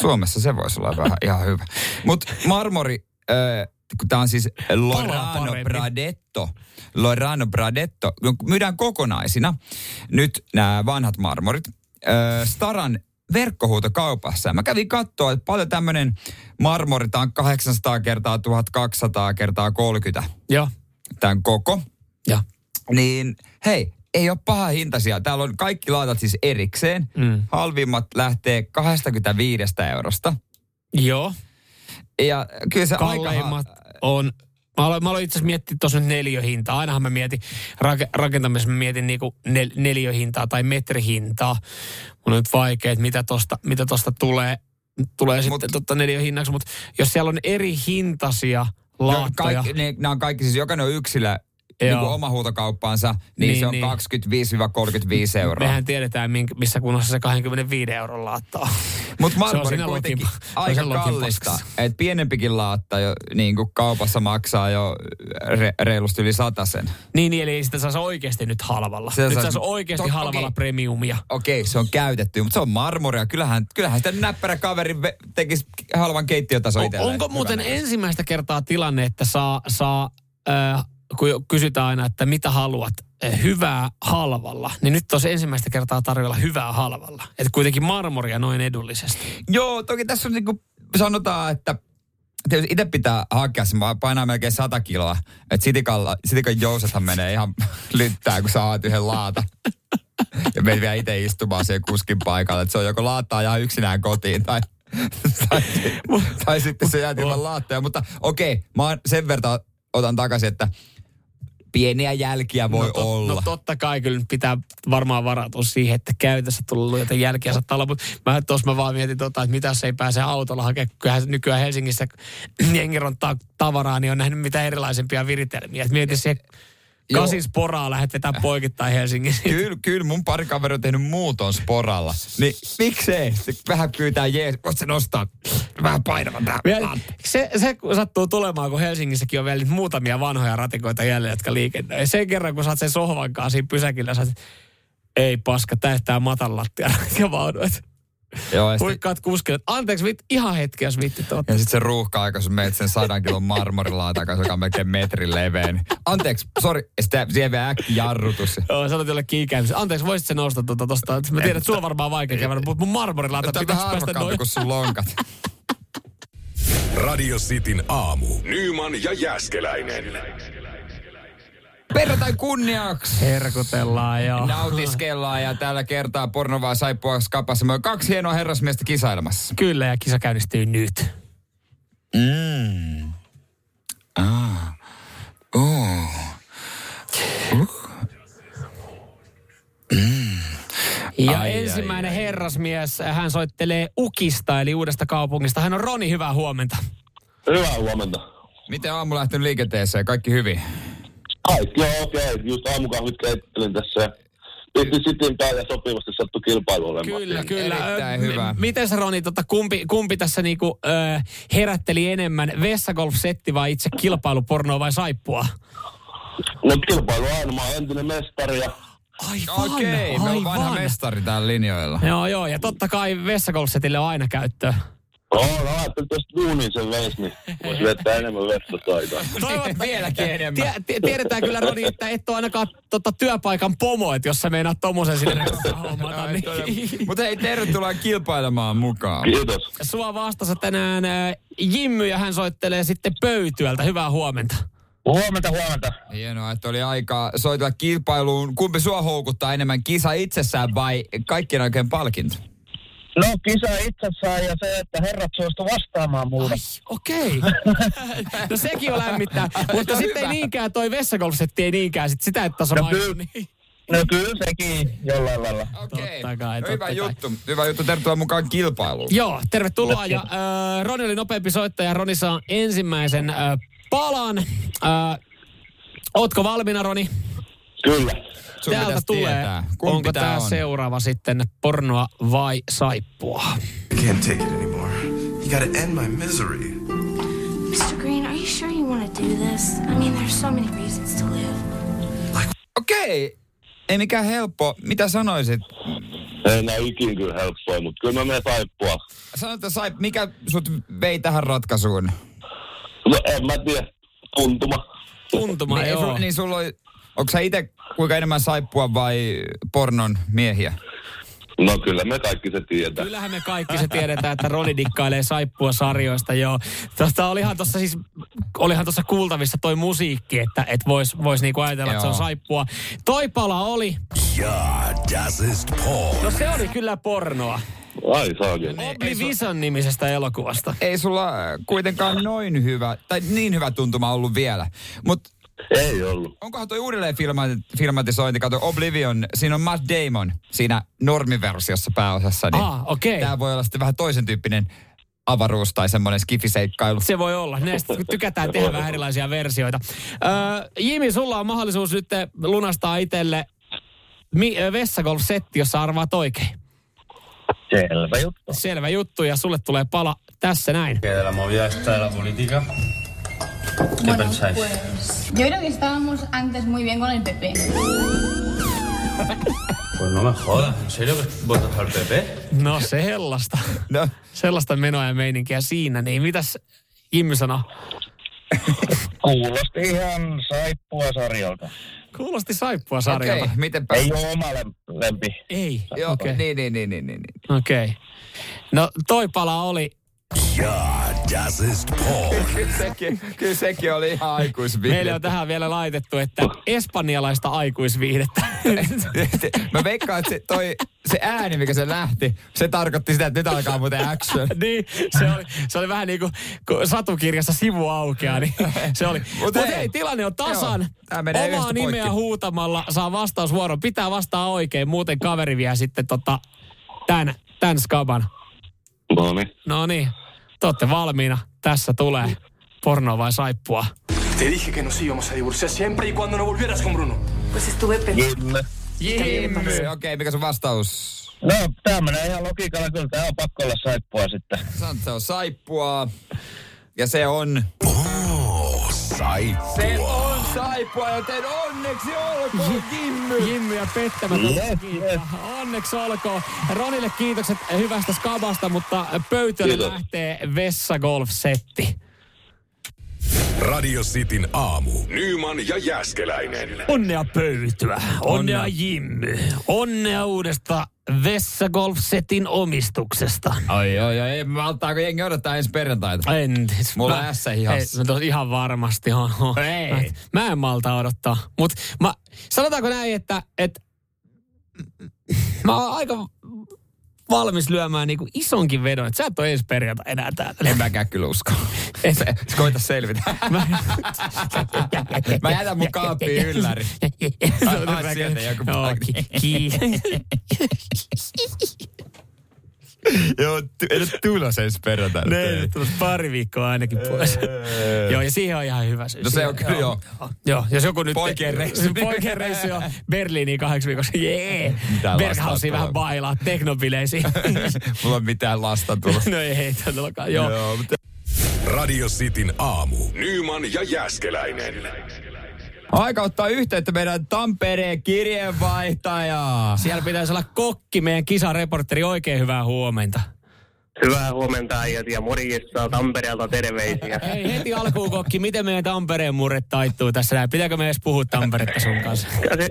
Suomessa se voisi olla vähän ihan hyvä. Mutta marmori, äh, kun tämä on siis Lorano Bradetto. Lorano Bradetto. Myydään kokonaisina nyt nämä vanhat marmorit. Äh, Staran verkkohuutokaupassa. Mä kävin katsoa, että paljon tämmöinen marmori, tämä on kahdeksansataa kertaa tuhatkaksisataa kertaa kolmekymmentä. Joo. Tämän koko. Joo. Niin, hei, ei ole paha hintaisia. Täällä on kaikki laatat siis erikseen. Mm. Halvimmat lähtee kaksikymmentäviisi eurosta. Joo. Ja kyllä se kalleimmat aika on. Mä aloin, mä aloin itse asiassa miettiä tuossa nyt neliöhintaa. Ainahan mä mietin, rak- rakentamisessa mä mietin niinku nel- neliöhintaa tai metrihintaa. Mun on nyt vaikea, että mitä tosta, mitä tosta tulee, tulee mut, sitten totta neliöhinnaksi. Mutta jos siellä on eri hintaisia laattoja. Nämä on kaikki, siis jokainen on yksilö, niin kuin oma huutokauppaansa, niin, niin se on niin. kaksikymmentäviisi–kolmekymmentäviisi euroa. Mehän tiedetään, missä kunnossa se kaksikymmentäviisi euron laatta on. Mutta Marlboro kuitenkin lokin, aika kallista. Et pienempikin laatta jo, niin kuin kaupassa maksaa jo re, reilusti yli satasen. Niin, eli ei sitä saisi oikeasti nyt halvalla. Sitä nyt saisi saas oikeasti to, halvalla okay. premiumia. Okei, okay, se on käytetty, mutta se on marmoria. Kyllähän, kyllähän sitä näppärä kaveri tekisi halvan keittiötaso itselleen. Onko muuten näin. Ensimmäistä kertaa tilanne, että saa... saa äh, kun kysytään aina, että mitä haluat, hyvää halvalla, niin nyt olisi ensimmäistä kertaa tarjolla hyvää halvalla. Että kuitenkin marmoria noin edullisesti. Joo, toki tässä on niin kuin sanotaan, että tietysti itse pitää hakea, se painaa melkein sata kiloa. Että sitikalla, sitikan jousethan menee ihan lyttää, kun saa yhden laata. Ja menet vielä itse istumaan siihen kuskin paikalle. Että se on joko laattaa ja yksinään kotiin tai... tai, tai, tai sitten se jää ilman laattoja. Mutta okei, okay, mä sen verran otan takaisin, että pieniä jälkiä voi no tot, olla. No totta kai kyllä pitää varmaan varautua siihen, että käytössä tullut jotain jälkiä saattaa olla. Mutta mä tuossa mä vaan mietin, tota, että mitä jos ei pääse autolla hakemaan. Kyllähän nykyään Helsingissä jengi ronttaa tavaraa, niin on nähnyt mitä erilaisempia viritelmiä. Et mietin siihen kasin sporaa lähdet vetämään poikittain Helsingissä. Kyllä, kyllä mun pari kaveri on tehnyt muuton sporalla. Niin miksei? Se vähän pyytää jees. Voit se nostaa? Vähän painavan tähän. Se, se sattuu tulemaan, kun Helsingissäkin on vielä muutamia vanhoja ratikoita jäljellä, jotka liikennöi. Sen kerran, kun saat sen sohvan kanssa siinä pysäkillä, saat, ei paska, täyttää matan lattia ratikaudut. Huikkaat kuskille. Anteeksi, mit, ihan hetki, jos viitti totta. Ja sitten se ruuhkaa, kun menet sen sadan kilon marmorilaatan kanssa, joka on melkein metrin leveän. Anteeksi, sori, siihen vielä äkki jarrutus. Joo, sanot jollekin ikäimiselle. Anteeksi, voisit se nousta tuota tosta. Mä tiedän, että sulla on varmaan vaikea käydä, mutta mun marmorilaata pitäisi päästä noin. Kun sun lonkat. Radio Cityn aamu. Nyman ja Jääskeläinen. Perjantain kunniaksi. Herkutellaan jo. Nautiskellaan ja tällä kertaa pornovaa saippua skapassa. Me on kaksi hienoa herrasmiestä kisailemassa. Kyllä, ja kisa käynnistyy nyt. Mm. Ah. Uh. Uh. Mm. Ja ai, ensimmäinen ai, ai. herrasmies, hän soittelee Ukista, eli Uudesta Kaupungista. Hän on Roni, hyvää huomenta. Hyvää huomenta. Miten aamu lähtenyt liikenteeseen? Kaikki hyvin? Kaikki, joo, okei. Okay. Just aamukahvit keittelin tässä. Pistin sitin päälle sopivasti sattui kilpailu olemaan. Kyllä, kyllä. Erittäin Ö, hyvä. M- mites Roni, tota, kumpi, kumpi tässä niinku, ö, herätteli enemmän? Vessagolf-setti vai itse kilpailupornoa vai saippua? No kilpailu aina. Mä oon entinen mestari ja... Aivan, okei, aivan. Me on vanha mestari täällä linjoilla. Joo, joo, ja totta kai vessagolfsetille on aina käyttöä. Joo, no ajattelin tuosta duuniin sen veis, niin voisi vettää enemmän vessataitaa. Toivottavasti vieläkin enemmän. Tiedetään kyllä, Roni, että et ole ainakaan tota, työpaikan pomo, että jos sä meinaat tommosen sinne hommata. No, niin. Mutta hei, tervetuloa kilpailemaan mukaan. Kiitos. Sua vastassa tänään Jimmy, ja hän soittelee sitten Pöytyöltä. Hyvää huomenta. Huomenta, huomenta. Hienoa, että oli aika soitella kilpailuun. Kumpi sua houkuttaa enemmän, kisa itsessään vai kaikkien oikein palkinto? No, kisa itsessään ja se, että herrat suostu vastaamaan mulle. Okei. Okay. No sekin on lämmittää. Mutta sitten ei niinkään toi vessagolfsetti, ei niinkään sit sitä, että se on no, ky- no kyllä sekin jollain lailla. Okei. Okay. No, hyvä juttu. Hyvä juttu. Tervetuloa mukaan kilpailuun. Joo, tervetuloa. Ja äh, Roni oli nopeampi soittaja. Roni saa ensimmäisen... Äh, Palan. Äh, ootko valmiina, Roni? Kyllä. Sun täältä tulee. Onko tää on? Seuraava sitten pornoa vai saippua? I can't take it anymore. You gotta end my misery. mister Green, are you sure you want to do this? I mean, there's so many reasons to live. Like... Okei. Okay. Ei mikään helppo. Mitä sanoisit? Ei nää ikin kyllä helppoa, mutta kyllä mä menen saippua. Sanoit, että saip... mikä sut vei tähän ratkaisuun? No en mä tiedä. Tuntuma. Tuntuma, niin, joo. Su, niin sulla oli, onko sä ite kuinka enemmän saippua vai pornon miehiä? No kyllä me kaikki se tiedetään. Kyllähän me kaikki se tiedetään, että Roni dikkailee saippua sarjoista, joo. Tuosta olihan tuossa siis, olihan tuossa kuultavissa toi musiikki, että et vois, vois niinku ajatella, joo, että se on saippua. Toi pala oli... Ja, das ist porn. No se oli kyllä pornoa. Ai saakin. Oblivision nimisestä elokuvasta. Ei sulla kuitenkaan noin hyvä, tai niin hyvä tuntuma ollut vielä. Mut ei ollut. Onkohan toi uudelleen filmatisointi, kato Oblivion, siinä on Matt Damon siinä normiversiossa pääosassa. Niin ah, okei. Okay. Tää voi olla sitten vähän toisen tyyppinen avaruus tai semmoinen skifiseikkailu. Se voi olla. Näistä tykätään tehdä vähän erilaisia versioita. Öö, Jimi, sulla on mahdollisuus nyt lunastaa itselle mi- vessagolf-setti, jossa arvaat oikein. Selvä juttu. Selvä juttu ja sulle tulee pala tässä näin. Täällä me voidaan estar politiikka. ¿Qué pensáis? Yo creo que estábamos antes muy bien con el P P. Pues no me jodas, ¿en serio que votas al P P? No sellaista. No. Sellaista menoa ja meininkiä siinä, niin mitäs Jimmy sanoo? Kuulosti ihan saippua sarjalta. Kuulosti saippua sarjalta. Okei, mitenpä? Ei ole oma lempi. Ei, joo, okay. niin, niin, niin, niin, niin. Okei. Okay. No toi pala oli... Ja, das ist Paul. Kyllä sekin, kyllä sekin oli ihan aikuisviihdettä. Meillä on tähän vielä laitettu, että espanjalaista aikuisviihdettä. Mä veikkaan, että se, toi, se ääni, mikä se lähti, se tarkoitti sitä, että nyt alkaa muuten action. Niin, se oli, se oli vähän niin kuin satukirjassa sivu aukeaa. Niin se oli. Mutta Mut hei, tilanne on tasan. Joo, omaa nimeä poikki. Huutamalla saa vastausvuoron. Pitää vastaa oikein, muuten kaveri vie sitten tota, tämän, tämän skaban. Noniin. Noniin. Te ootte valmiina. Tässä tulee porno vai saippua. Te dije que nos íbamos a divorciar siempre y cuando no volvieras con Bruno. Pues estuve pensando. Jimmy. Okei, okay, mikä sun vastaus? No, tää menee ihan logiikalla kyllä. Tää on pakko olla saippua sitten. Sain, se on saippua. Ja se on... Oh, saippua. Se on saippua, joten onneksi olkoon, Jimmy. Jimmy ja pettämätön. Yes, yes. Onneksi olkoon. Ronille kiitokset hyvästä skabasta, mutta pöytölle lähtee vessagolf-setti. Radio Cityn aamu. Nyman ja Jääskeläinen. Onnea pöytyä. Onnea, Onnea Jimmy. Onnea uudesta vessagolf-setin omistuksesta. Ai, ai, ai. Maltaako jengi odottaa ensi perjantaita? En. Mulla on ässä hihassa. Ei, ihan varmasti on. Ei. Mä en malta odottaa. Mut mä, sanotaanko näin, että, että mä oon aika... valmis lyömään niinku isonkin vedon, että sä et ole ensi perjantai enää täällä. En mäkään kyllä usko. Et... koita selvitä. Mä, mä jätän mun kaappiin ylläri. Ai sieltä joku pakki. Joo, ei nyt tulos ensi perjantai. Ne, tulos pari viikkoa ainakin pois. Joo, ja siihen on ihan hyvä syy. No se on kyllä joo. Joo, jos joku nyt... poikien reissu. Poikien reissu on Berliiniin kahdeksi viikossa. Jee! Berghausiin vähän bailaa, teknobileisiin. Mulla on mitään lasta tulossa. No ei, todellakaan, joo. Radio Cityn aamu. Nyman ja Jääskeläinen. Aika ottaa yhteyttä meidän Tampereen kirjeenvaihtajaa. Siellä pitäisi olla kokki, meidän kisareportteri. Oikein hyvää huomenta. Hyvää huomenta, äijät, ja morjesta Tampereelta terveisiä. Hei, heti alkuun kokki, miten meidän Tampereen murre taittuu tässä? Pitääkö me edes puhua Tamperetta sun kanssa? Kyllä se,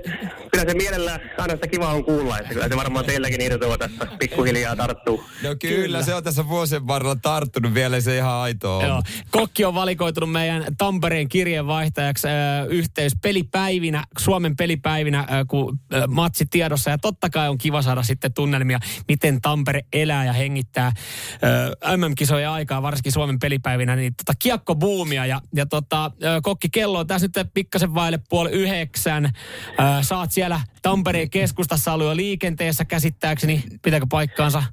kyllä se mielellään aina sitä kiva on kuulla, että kyllä se varmaan teilläkin irtoaa tässä pikkuhiljaa tarttuu. No kyllä, kyllä, se on tässä vuosien varrella tarttunut vielä, se ihan aitoa. Joo, kokki on valikoitunut meidän Tampereen kirjeenvaihtajaksi äh, yhteyspelipäivinä, Suomen pelipäivinä, äh, kun äh, matsi tiedossa. Ja totta kai on kiva saada sitten tunnelmia, miten Tampere elää ja hengittää M M-kisojen aikaa, varsinkin Suomen pelipäivinä, niin tota kiekkobuumia ja, ja tota, kokki, kello on tässä nyt pikkasen vaille puoli yhdeksän. Ö, saat siellä Tampereen keskustassa ollut jo liikenteessä käsittääkseni. Pitääkö paikkaansa?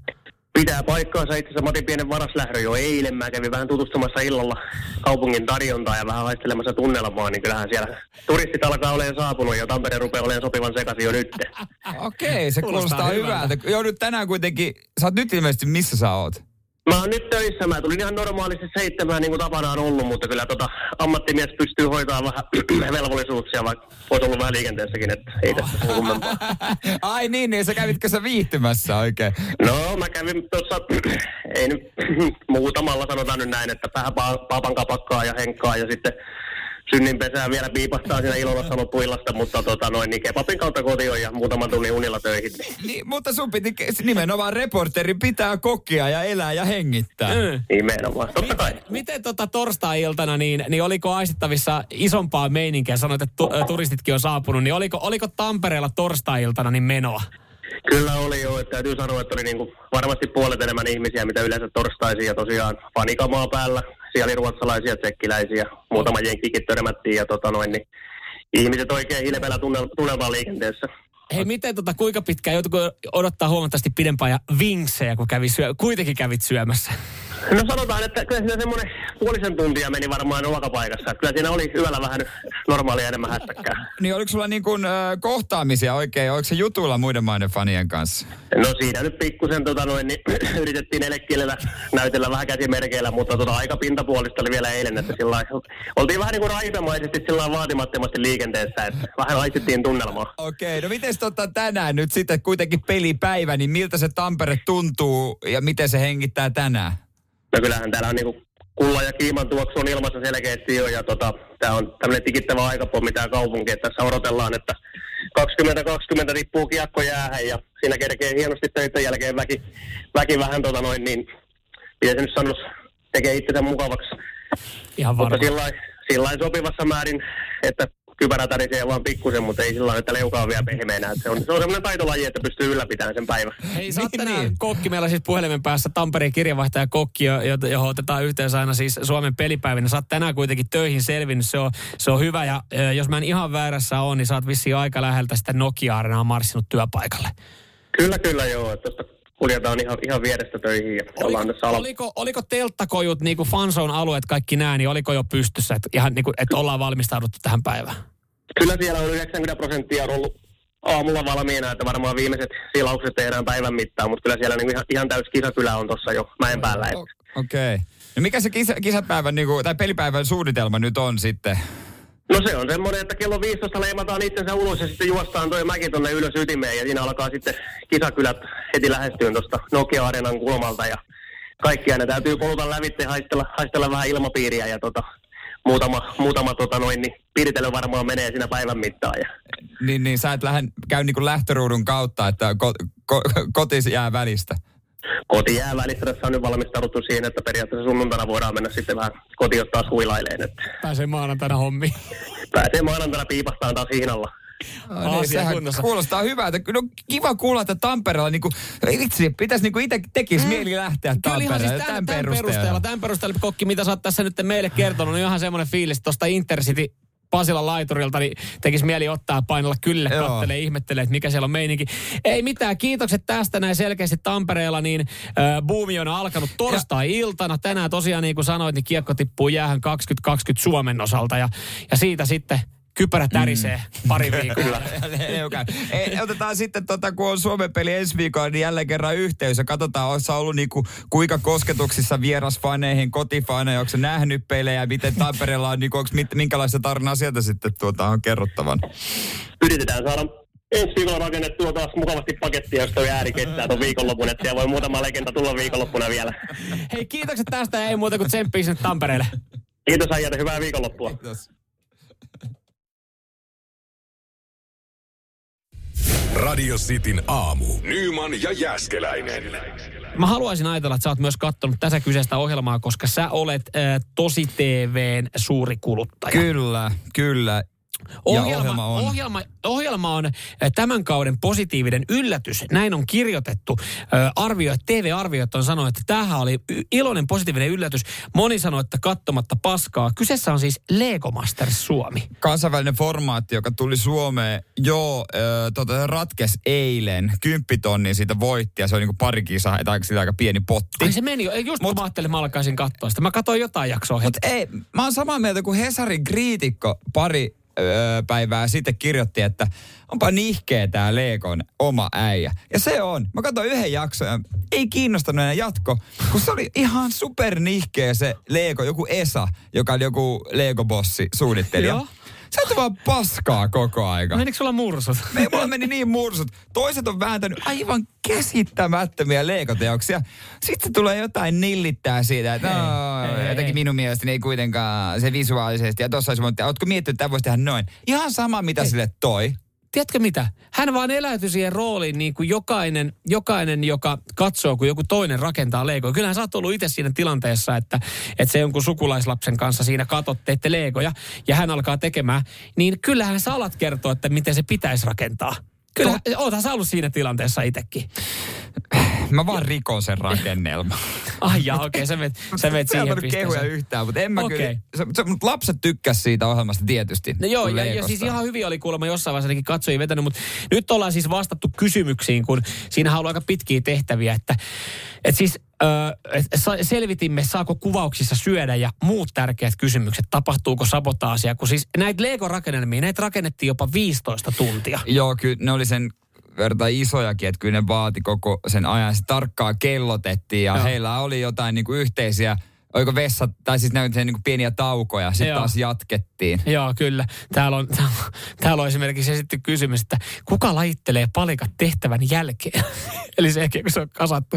Pitää paikkaansa. Itse asiassa mä otin pienen varaslähdön jo eilen. Mä kävin vähän tutustumassa illalla kaupungin tarjontaa ja vähän haistelemassa tunnelmaa, niin kyllähän siellä turistit alkaa olemaan saapunut ja Tampere rupeaa olemaan sopivan sekaisin jo nyt. Okei, se kuulostaa, kuulostaa hyvältä. hyvältä. Joo, nyt tänään kuitenkin, sä oot nyt ilmeisesti, missä sä oot? Mä oon nyt töissä. Mä tulin ihan normaalisti seitsemään, niin kuin tapana on ollut, mutta kyllä tota, ammattimies pystyy hoitaa vähän velvollisuuksia, vaikka ois ollut vähän liikenteessäkin, että ei tässä ole kummempaa. Ai niin, niin sä kävitkö sä viihtymässä oikein? No, mä kävin tuossa, ei nyt muutamalla sanotaan nyt näin, että vähän paapan kapakkaa ja henkkaa ja sitten synninpesää vielä piipastaa siinä Ilolassa loppuillasta, mutta tota noin, niin kebabin kautta kotiin ja muutaman tunnin unilla töihin. Niin. Niin, mutta sun piti nimenomaan reporteri pitää kokkia ja elää ja hengittää. Mm. Nimenomaan, totta kai. Miten, miten tota torstai-iltana, niin, niin oliko aistittavissa isompaa meininkiä? Sanoit, että tu, turistitkin on saapunut, niin oliko, oliko Tampereella torstai-iltana niin menoa? Kyllä oli joo, että täytyy sanoa, että oli niin kuin varmasti puolet enemmän ihmisiä, mitä yleensä torstaisin ja tosiaan panikamaa päällä. Siellä oli ruotsalaisia, tsekkiläisiä, muutama jenkkikin törmättiin ja tota noin, niin ihmiset oikein hilpeillä tunnelmaa liikenteessä. Hei, miten tota, kuinka pitkään joutuiko odottaa huomattavasti pidempään ja vinksejä, kun kävi syö, kuitenkin kävit syömässä? No sanotaan, että kyllä siinä semmoinen puolisen tuntia meni varmaan ruokapaikassa. Kyllä siinä oli yöllä vähän normaalia enemmän hässäkkää. Niin oliko sulla niin kuin, äh, kohtaamisia oikein? Oliko se jutuilla muiden maiden fanien kanssa? No siinä nyt pikkusen tota noin, niin yritettiin elekielellä näytellä vähän käsimerkeillä, mutta tota aika pintapuolista oli vielä eilen, että sillä oltiin vähän niin kuin raitamaisesti sillä vaatimattomasti liikenteessä, että vähän laistettiin tunnelmaa. Okei, okay, no mites tota tänään nyt sitten kuitenkin pelipäivä, niin miltä se Tampere tuntuu ja miten se hengittää tänään? No kyllähän täällä on niinku kullan ja kiiman tuoksu on ilmassa selkeästi jo, ja tota, tää on tämmönen tikittävä aikapommi tää kaupunki, että tässä odotellaan, että kaksikymmentä kaksikymmentä rippuu kiekko jäähän, ja siinä kerkee hienosti töiden jälkeen väki, väki vähän tota noin, niin miten se nyt sanois, tekee itsensä mukavaksi. Ihan varma. Mutta sillain, sillain sopivassa määrin, että kypärä tärisee vaan pikkusen, mutta ei sillä että leuka on vielä pehmeänä. Se on, se on semmoinen taitolaji, että pystyy ylläpitämään sen päivän. Hei, sä niin, niin. Kokki meillä siis puhelimen päässä, Tampereen kirjavaihtaja kokki, johon otetaan yhteensä aina siis Suomen pelipäivinä. Sä oot tänään kuitenkin töihin selvinnyt, se on, se on hyvä. Ja jos mä en ihan väärässä ole, niin sä oot vissiin aika läheltä sitä Nokia-arenaa marssinut työpaikalle. Kyllä, kyllä joo. Tuosta kuljetaan ihan, ihan vierestä töihin. Ja oliko, tässä al- oliko, oliko telttakojut, niin kuin fanzone alueet kaikki nää, niin oliko jo pystyssä, että, ihan, niin kuin, että ollaan valmistauduttu tähän päivään? Kyllä siellä on yhdeksänkymmentä prosenttia ollut aamulla valmiina, että varmaan viimeiset silaukset tehdään päivän mittaan, mutta kyllä siellä niinku ihan, ihan täys kisakylä on tuossa jo mäen päällä. Okei. Okay. No mikä se kisa, kisapäivän niinku, tai pelipäivän suunnitelma nyt on sitten? No se on semmoinen, että kello viisitoista leimataan itsensä ulos ja sitten juostaan toi mäki tonne ylös ytimeen ja siinä alkaa sitten kisakylät heti lähestyyn tuosta Nokia-areenan kulmalta ja kaikkia ne täytyy poluta lävitse, haistella, haistella vähän ilmapiiriä ja tota... Muutama, muutama tota noin, niin piiritely varmaan menee siinä päivän mittaan. Ja. Niin, niin sä et lähde, käy niin kuin lähtöruudun kautta, että ko, ko, koti jää välistä. Koti jää välistä. Tässä on nyt valmistauduttu siihen, että periaatteessa sunnuntaina voidaan mennä sitten vähän kotiin taas huilaileen. Että. Pääsee maanantaina hommiin. Pääsee maanantaina piipastaan taas hihnalla. No, niin, sehän kuulostaa hyvältä. No, kiva kuulla, että Tampereella niin kuin, itse pitäisi niin kuin itse tekisi mm. mieli lähteä Tampereella. Kyllä ihan siis tämän, tämän, tämän perusteella. Tämän perusteella, kokki, mitä sä oot tässä nyt meille kertonut, niin ihan semmoinen fiilis, että tuosta Intercity Pasilan laiturilta niin tekisi mieli ottaa painella kyllä, kattelee, ihmettelee, että mikä siellä on meininki. Ei mitään, kiitokset tästä näin selkeästi Tampereella, niin äh, buumi on alkanut torstai-iltana. Tänään tosiaan, niin kuin sanoit, niin kiekko tippuu jäähän kaksikymmentä kaksikymmentä Suomen osalta, ja, ja siitä sitten... Kypärä tärisee mm. pari viikolla. Otetaan sitten, tota, kun on Suomen peli ensi viikolla, niin jälleen kerran yhteys. Ja katsotaan, oletko sä ollut niinku, kuinka kosketuksissa vierasfaneihin, kotifaneihin, onko sä nähnyt pelejä, miten Tampereella on, niinku, onks, minkälaista tarinaa sieltä sitten tuota, on kerrottavan? Yritetään saada ensi viikolla rakennettua taas mukavasti pakettia, jos toi ääri kestää ton viikonlopun, että siellä voi muutama legenda tulla viikonloppuna vielä. Hei, kiitokset tästä ja ei muuta kuin tsemppiä sinne Tampereelle. Kiitos äijät, hyvää viikonloppua. Kiitos. Radio Cityn aamu. Nyman ja Jääskeläinen. Mä haluaisin ajatella, että sä oot myös kattonut tässä kyseistä ohjelmaa, koska sä olet äh, Tosi T V:n suuri kuluttaja. Kyllä, kyllä. Ohjelma, ohjelma, on. Ohjelma, ohjelma on tämän kauden positiivinen yllätys. Näin on kirjoitettu. Arvio, T V-arvioijat on sanonut, että tämähän oli iloinen positiivinen yllätys. Moni sanoi, että katsomatta paskaa. Kyseessä on siis Lego Master Suomi. Kansainvälinen formaatti, joka tuli Suomeen. Joo, tota, ratkesi eilen. Kymppitonnin siitä voitti ja se oli niin pari kisaa, että aika, aika pieni potti. Ai se meni jo. Just mut, kun mä ajattelin, mä alkaisin katsoa sitä. Mä katsoin jotain jaksoa. Mutta ei, mä oon samaa mieltä kuin Hesarin kriitikko pari päivää sitten kirjoitti, että onpa nihkeä tää Legon oma äijä. Ja se on. Mä katsoin yhden jakson ja ei kiinnostanut enää jatko, kun se oli ihan super nihkeä se Lego, joku Esa, joka oli joku Lego-bossi suunnittelija. Joo. Sä et vaan paskaa koko aika. Menikö sulla mursut? Me, mulla meni niin mursut. Toiset on vääntänyt aivan käsittämättömiä leikoteoksia. Sitten se tulee jotain nillittää siitä, että no, hei, jotenkin hei. Minun mielestäni ei kuitenkaan se visuaalisesti. Ja tossa olisi monta, ootko miettinyt, että tämä voisi tehdä noin? Ihan sama, mitä hei. Sille toi. Tiedätkö mitä? Hän vaan eläytyi siihen rooliin niin kuin jokainen, jokainen, joka katsoo, kun joku toinen rakentaa legoja. Kyllähän sä oot ollut itse siinä tilanteessa, että, että se jonkun sukulaislapsen kanssa siinä katsotte, että legoja, ja hän alkaa tekemään. Niin kyllähän sä alat kertoa, että miten se pitäisi rakentaa. Kyllä, oothan sä ollut siinä tilanteessa itsekin. Mä vaan rikon sen rakennelman. Ai jaa, okei, okay, sä menet siihen pisteeseen. Mä en kehuja yhtään, mutta en mä okay. kyllä. Se, se, mutta lapset tykkäs siitä ohjelmasta tietysti. No joo, ja, ja siis ihan hyvin oli kuulemma jossain vaiheessa ainakin katsojia vetänyt, mutta nyt ollaan siis vastattu kysymyksiin, kun siinä on ollut aika pitkiä tehtäviä, että et siis Öö, selvitimme, saako kuvauksissa syödä ja muut tärkeät kysymykset. Tapahtuuko sabotaasia? Kun siis näitä Lego-rakennelmia, näitä rakennettiin jopa viisitoista tuntia. Joo, kyllä ne oli sen verran isojakin, että kyllä ne vaati koko sen ajan. Se tarkkaa kellotettiin ja joo. Heillä oli jotain niin kuin yhteisiä, oliko vessa, tai siis näytettiin niin kuin pieniä taukoja. Sitten joo. Taas jatkettiin. Joo, kyllä. Täällä on, täällä on, täällä on esimerkiksi esitetty kysymys, että kuka lajittelee palikat tehtävän jälkeen? Eli se ehkä, kun se on kasattu.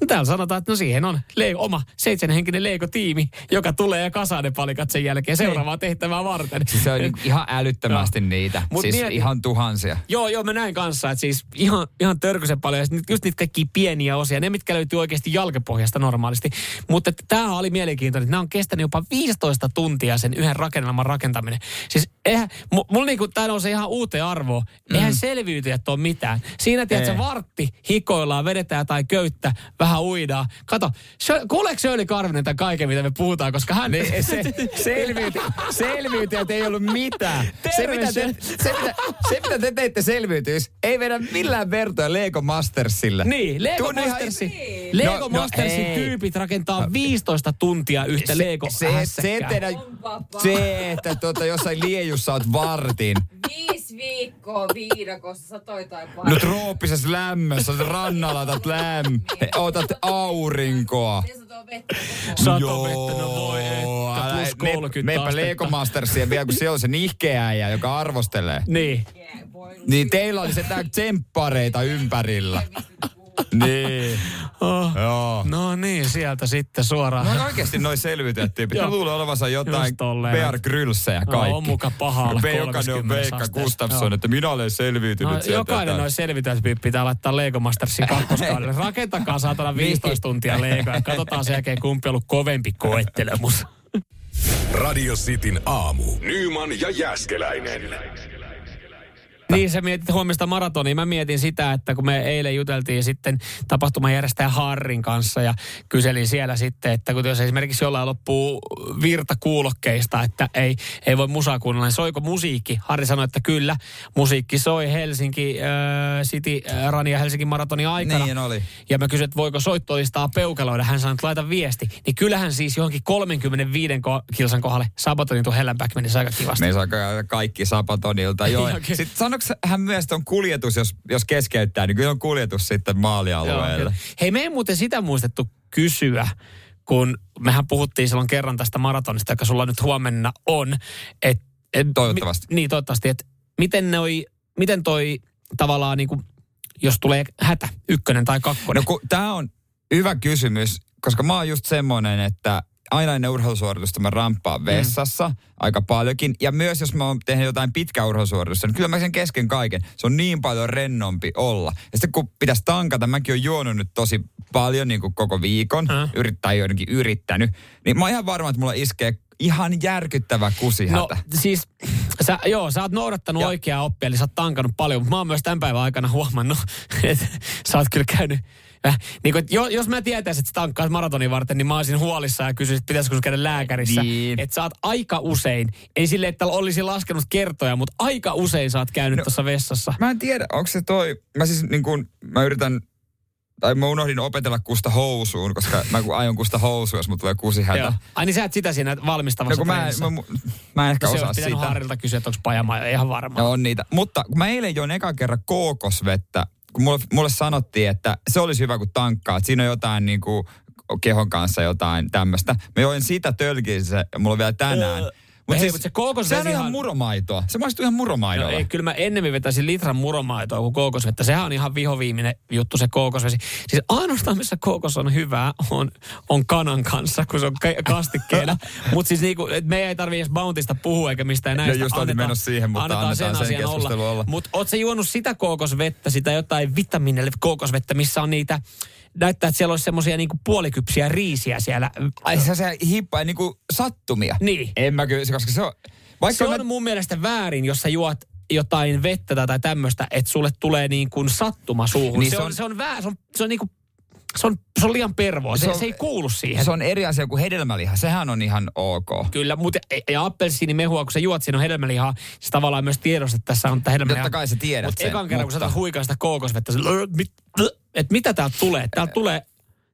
No täällä sanotaan, että no siihen on Lego, oma seitsemänhenkinen Lego-tiimi, joka tulee ja kasaa ne palikat sen jälkeen seuraavaa tehtävää varten. Siis se on ihan älyttömästi no. niitä. Mut siis niitä, ihan tuhansia. Joo, joo, mä näin kanssa, että siis ihan, ihan törkyisen paljon. Just niitä kaikkia pieniä osia, ne mitkä löytyy oikeasti jalkapohjasta normaalisti. Mutta tämähän oli mielenkiintoinen, että nämä on kestänyt jopa viisitoista tuntia sen yhden rakennelman rakentaminen. Siis eihän, mulla niinku, tää nousee ihan uuteen arvoon. Eihän mm. selviytyjät ole mitään. Siinä tiedätkö, vartti, hiko, vedetään tai köyttä, vähän uidaan. Kato, kuuleeko Shirley Karvinen tämän kaiken, mitä me puhutaan, koska hän ei se, selviyty, selviytyjät ei ollut mitään. Se mitä, te, se, mitä, se, mitä te teitte selviytyis, ei vedä millään vertoja Lego Mastersille. Niin, Lego Tuun Mastersin, ihan... Lego no, no, Mastersin tyypit rakentaa no, viisitoista tuntia yhtä se, Lego se, hässäkkää. Se, se, se, että tuota, jossain liejussa oot vartin. Viisi viikkoa viidakossa, satoi tai paljon. No trooppisessa lämmössä, rannalla otat lämmö, otat aurinkoa. Sato vettä, no voi että, plus kolmekymmentä astetta. Meipä Lego Mastersia vielä, kun siellä on se nihkeäjä, joka arvostelee. Niin. Niin teillä oli se tsemppareita ympärillä. Niin. Oh. Joo. No niin, sieltä sitten suoraan. No oikeasti noi selviytyjät tyypit. Ne luulee olevansa jotain Bear Grylsejä kaikki. No on muka pahalla kolmekymmentä Veikka Gustafsson, että minä olen selviytynyt no, sieltä. Jokainen noi selviytyjät pitää laittaa Lego Mastersin kakkoskaudelle. Rakentakaa saatana viisitoista tuntia Legoa ja katsotaan sen jälkeen kumpi on ollut kovempi koettelemus. Radio Cityn aamu. Nyman ja Jääskeläinen. Niin, sä mietit huomista maratonia. Mä mietin sitä, että kun me eilen juteltiin sitten tapahtumajärjestäjä Harrin kanssa ja kyselin siellä sitten, että kun jos esimerkiksi jollain loppuu virta kuulokkeista, että ei, ei voi musaa kuunnella, niin soiko musiikki? Harri sanoi, että kyllä, musiikki soi Helsinki äh, City äh, Run ja Helsinki Maratonin aikana. Niin oli. Ja mä kysyin, että voiko soittolistaa peukaloida. Hän sanoi, että laita viesti. Niin kyllähän siis johonkin kolmekymmentäviisi ko- kilsan kohdalle Sabatonin tuon Hellenback menisi aika kivasti. Me saa kaikki Sabatonilta. Joo. Okay. Sitten sanoi, hän myös on kuljetus, jos, jos keskeyttää, niin kyllä on kuljetus sitten maalialueelle. Hei, me ei muuten sitä muistettu kysyä, kun mehän puhuttiin silloin kerran tästä maratonista, joka sulla nyt huomenna on. Et, et, toivottavasti. Mi, niin, toivottavasti. Et, miten, noi, miten toi tavallaan, niin kuin, jos tulee hätä, ykkönen tai kakkonen? No, tämä on hyvä kysymys, koska mä oon just semmoinen, että aina ennen urheilusuoritusta mä ramppaan vessassa mm. aika paljonkin. Ja myös jos mä oon tehnyt jotain pitkää urheilusuoritusta, niin kyllä mä sen kesken kaiken. Se on niin paljon rennompi olla. Ja sitten kun pitäisi tankata, mäkin oon juonut nyt tosi paljon niin kuin koko viikon. Mm. Yrittää jotenkin yrittänyt. Niin mä oon ihan varma, että mulla iskee ihan järkyttävä kusihätä. No siis, sä, joo, sä oot noudattanut ja oikeaa oppia, eli sä oot tankannut paljon. Mutta mä oon myös tämän päivän aikana huomannut, että sä oot kyllä käynyt... Äh, niin kun, jos, jos mä tietäisin, että sä tankkaat maratonin varten, niin mä olisin huolissaan ja kysyisin, että pitäisikö sun käydä lääkärissä. Niin. Että sä oot aika usein, ei silleen, että olisi laskenut kertoja, mutta aika usein sä oot käynyt no, tuossa vessassa. Mä en tiedä, onko se toi, mä siis niin kun, mä yritän, tai mä unohdin opetella kusta housuun, koska mä aion kusta housuun, jos mut tulee kusihätä. Joo. Ai niin sä et sitä siinä valmistavassa no, mä, mä, mä, mä en ehkä no, osaa sitä. Se on pitänyt Harrilta kysyä, että onko pajamaa, ihan varmaan. No on niitä, mutta kun mä eilen join ekan kerran kookosvettä, kun mulle, mulle sanottiin, että se olisi hyvä kun tankkaa, siinä on jotain niin kuin kehon kanssa jotain tämmöistä. Mä join sitä tölkissä, mulla on vielä tänään. Öö. Mutta siis, mut se kookosvesi on ihan, ihan muromaitoa. Se maistuu ihan muromaidolla. No ei, kyllä mä ennemmin vetäisin litran muromaitoa kuin kookosvettä. Sehän on ihan vihoviimeinen juttu se kookosvesi. Siis ainoastaan missä kookos on hyvää on, on kanan kanssa, kun se on kastikkeena. Mutta siis niinku, et me ei tarvitse edes Bountista puhua eikä mistään näistä. No just olin menossa siihen, mutta annetaan, annetaan sen, sen keskustelu olla. olla. Mutta oot sä juonut sitä kookosvettä, sitä jotain vitamiinille kookosvettä, missä on niitä, näyttää, että siellä olisi semmoisia niinku puolikypsiä riisiä siellä. Ai se, se hippaa niinku sattumia. Niin. En mä kyllä, koska se on... Vaikka se on mä... mun mielestä väärin, jos sä juot jotain vettä tai tämmöistä, että sulle tulee niin kuin sattuma suuhun. Niin se, se, on, on, se on vähän, se on, se on niin kuin Se on, se on liian pervoa, se, se, se ei kuulu siihen. Se on eri asia kuin hedelmäliha, sehän on ihan ok. Kyllä, mutta ja appelsiinimehua, kun sä juot siinä on hedelmälihaa, se tavallaan myös tiedostat, että tässä on hedelmälihaa. Totta kai sä tiedät mut sen. Mutta ekan kerran, mutta... kun sä huikaa sitä koukosvettä, että mitä täältä tulee? Täältä tulee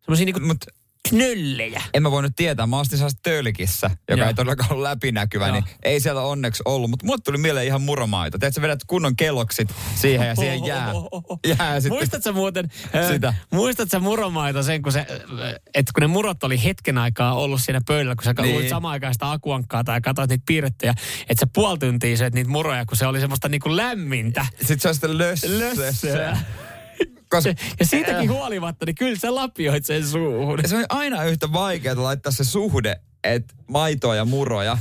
semmosia niinku... Mut... knöllejä. En mä voinut tietää. Mä astin sellaista tölkissä, joka Joo. ei todellakaan ollut läpinäkyvä, Joo. niin ei siellä onneksi ollut. Mutta mulle tuli mieleen ihan muramaito. Teet sä vedät kunnon keloksit siihen ja siihen jää. jää muistatko sä muuten, sitä? Muistatko sä muramaito sen, kun se, että kun ne murot oli hetken aikaa ollut siinä pöydällä, kun sä niin. luit samaan aikaan sitä akuankkaa tai katsoit niitä piirrettejä, että sä puoli tuntia söit niitä muroja, kun se oli semmoista niinku lämmintä. Sitten se on sitä lössöä. lössöä. Se, ja siitäkin huolimatta, niin kyllä sä lapioit sen suuhun. Se on aina yhtä vaikeaa laittaa se suhde, että maitoa ja muroja,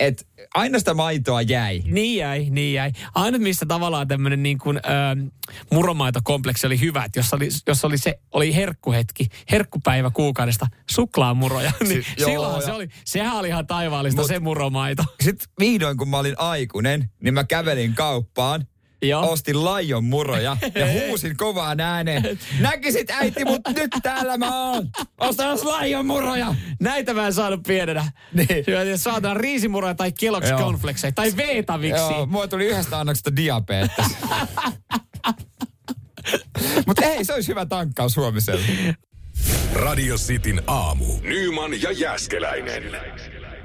että aina sitä maitoa jäi. Niin jäi, niin jäi. Aina missä tavallaan tämmöinen niin kuin ähm, muromaitokompleksi oli hyvä, että jos oli, jos oli se, oli herkkuhetki, herkkupäivä kuukaudesta, suklaamuroja, niin si- silloin se oli, sehän oli ihan taivaallista. Mut, se muromaito. Sitten vihdoin, kun mä olin aikuinen, niin mä kävelin kauppaan. Joo. Ostin laion muroja ja huusin kovaan ääneen. Näkisit äiti, mut nyt täällä mä oon. Ostamassa laion muroja. Näitä mä en saanut pienenä. Niin. Saadaan riisimuroja tai keloksi konflekseja tai veetaviksi. Joo, mua tuli yhdestä annoksesta diabetes. Mutta ei, se olisi hyvä tankkaus huomiselle. Radio Cityn aamu. Nyman ja Jääskeläinen.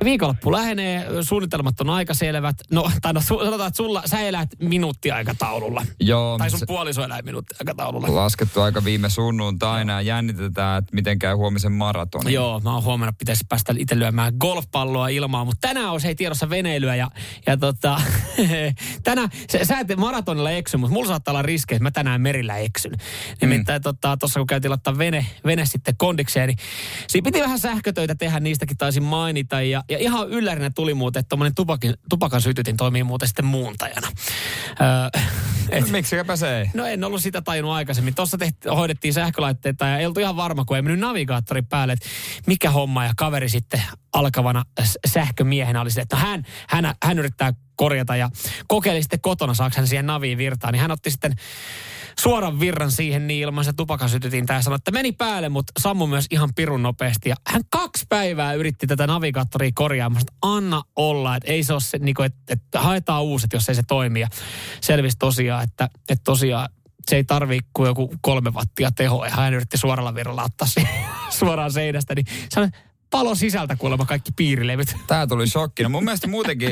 Viikonloppu lähenee, suunnitelmat on aika selvät. No, tai no, sanotaan, että sulla, sä elät minuuttiaikataululla. Joo. Tai sun puoliso elää minuuttiaikataululla. Laskettu aika viime sunnuntaina ja jännitetään, että miten käy huomisen maratonin. Joo, mä oon huomenna, että pitäisi päästä itse lyömään golfpalloa ilmaan, mutta tänään olisi hei tiedossa veneilyä ja, ja tota, tänään, sä, sä et maratonilla eksy, mutta mulla saattaa olla riskejä, että mä tänään merillä eksyn. Nimittäin mm. tota, tossa kun käytiin laittaa vene, vene sitten kondikseen, niin siinä piti vähän sähkötöitä tehdä, niistäkin taisin mainita ja Ja ihan yllärinä tuli muuten, että tommoinen tupakin, tupakan sytytin toimii muuten sitten muuntajana. Öö, et, Miksikäpä se ei? No en ollut sitä tajunnut aikaisemmin. Tuossa tehti, hoidettiin sähkölaitteita ja ei oltu ihan varma, kun ei mennyt navigaattori päälle, että mikä homma. Ja kaveri sitten alkavana sähkömiehenä oli se, että no hän, hän, hän yrittää korjata ja kokeili sitten kotona, saako hän siihen naviin virtaan. Niin hän otti sitten suoran virran siihen niin ilman se tupakasytytin tää sanoi, että meni päälle, mutta sammui myös ihan pirun nopeasti. Ja hän kaksi päivää yritti tätä navigaattoria korjaamaan, että anna olla, että ei se ole se, niinku, että, että haetaan uuset, jos ei se toimi. Ja selvisi tosiaan, että, että tosiaan se ei tarvii kuin joku kolme wattia tehoa. Ja hän yritti suoralla virralla ottaa se, suoraan seinästä, niin sanoi, palo sisältä kuulemma kaikki piirilevyt. Tää tuli shokkina. Mun mielestä muutenkin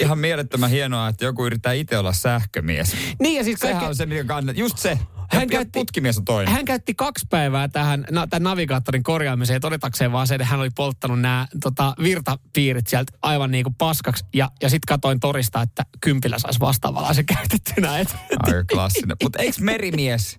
ihan mielettömän hienoa, että joku yrittää itse olla sähkömies. Niin ja siis kaikki... Sehän on se, mikä kannattaa. Just se. Hän käytti, putkimies on toinen. Hän käytti kaksi päivää tähän, na, tämän navigaattorin korjaamiseen todetakseen vaan se, että hän oli polttanut nämä tota, virtapiirit sieltä aivan niin kuin paskaksi. Ja, ja sitten katoin torista, että kympillä saisi vastaavalla se käytettynä. Et. Aika klassinen. Mutta eikö merimies,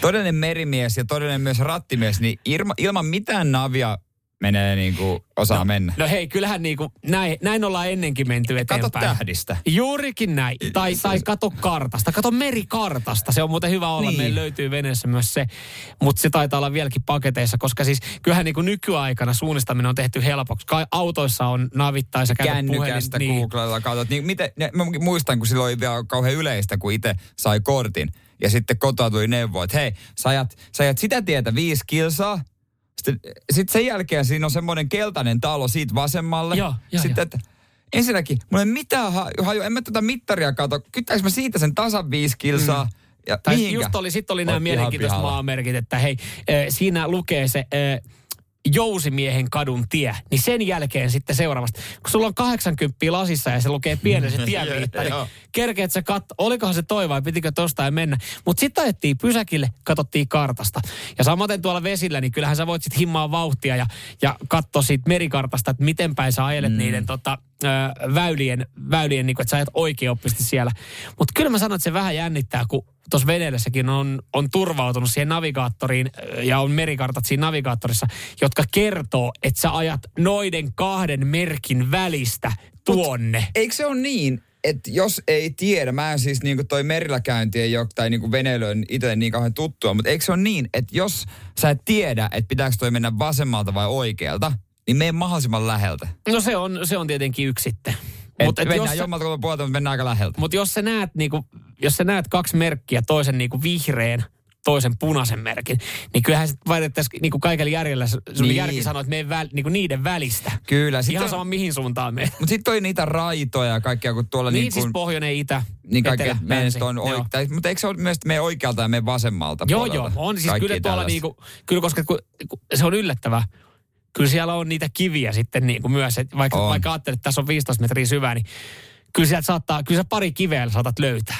todellinen merimies ja todellinen myös rattimies, niin ilma, ilman mitään navia... Menee niin kuin osaa no, mennä. No hei, kyllähän niin kuin näin, näin ollaan ennenkin menty eteenpäin. Kato tähdistä. Juurikin näin. Tai, tai kato kartasta. Kato merikartasta. Se on muuten hyvä olla. Niin. Meillä löytyy veneessä myös se. Mutta se taitaa olla vieläkin paketeissa, koska siis kyllähän niin kuin nykyaikana suunnistaminen on tehty helpoksi. Kai autoissa on navittaessa käynyt puhelin. Kännykästä niin. Googlailla katsot. Niin miten, ne, mä muistan, kun silloin oli vielä kauhean yleistä, kun itse sai kortin. Ja sitten kotoa tuli neuvo, että hei, sä ajat, sä ajat sitä tietä viisi kilsaa. Sitten, sitten sen jälkeen siinä on semmoinen keltainen talo siitä vasemmalle. Joo, joo, sitten, että ensinnäkin, mulla ei mitään haju, en mä tätä mittaria kato. Kyttääks mä siitä sen tasan viisi kilsaa? Mm. Ja tai mihinkä? Just oli, sitten oli nämä mielenkiintoiset maamerkit, että hei, siinä lukee se... Jousimiehen kadun tie, niin sen jälkeen sitten seuraavasta. Kun sulla on kahdeksankymmentä lasissa ja se lukee pienen se tieviitta, niin kerkeet sä katso, olikohan se toi vai pitikö tosta ja mennä. Mutta sitten ajettiin pysäkille, katsottiin kartasta. Ja samaten tuolla vesillä, niin kyllähän sä voit sitten himmaa vauhtia ja, ja katsoa siitä merikartasta, että miten päin sä ajelet mm. niiden tota, ö, väylien, väylien niin kuin, että sä ajat oikeoppisesti siellä. Mutta kyllä mä sanon, että se vähän jännittää, kun tuossa veneellässäkin on, on turvautunut siihen navigaattoriin ja on merikartat siinä navigaattorissa, jotka kertoo, että sä ajat noiden kahden merkin välistä tuonne. Mut, eikö se ole niin, että jos ei tiedä, mä en siis niinku toi merillä käynti ei ole, tai niinku veneily on itselle niin kauhean tuttua, mutta eikö se ole niin, että jos sä et tiedä, että pitääkö toi mennä vasemmalta vai oikealta, niin mene mahdollisimman läheltä. No se on, se on tietenkin yksi sitten. Mutta mennään jommalta puolta, mutta mennään aika läheltä. Mutta jos sä näet, niinku, jos sä näet kaksi merkkiä, toisen niinku vihreän, toisen punaisen merkin, niin kyllähän sitten vaihdettaisiin niinku kaikella järjellä. Sun niin. järki sanoo, että mene väl, niinku niiden välistä. Kyllä. Ihan on, sama mihin suuntaan mene. Mutta sitten toi niitä raitoja ja kaikkea, kun tuolla niin, niin kuin... Niin siis pohjoinen, itä, niin etelä, länsi. Mutta eikö se ole myös mene oikealta ja mene vasemmalta joo, puolelta? Joo, on siis kaikki kyllä tuolla niinku, kyllä koska kun, kun se on yllättävää. Kyllä siellä on niitä kiviä sitten niinku myös, että vaikka, vaikka ajattelet, että tässä on viisitoista metriä syvää, niin kyllä sieltä saattaa, kyllä sä pari kiveä saatat löytää.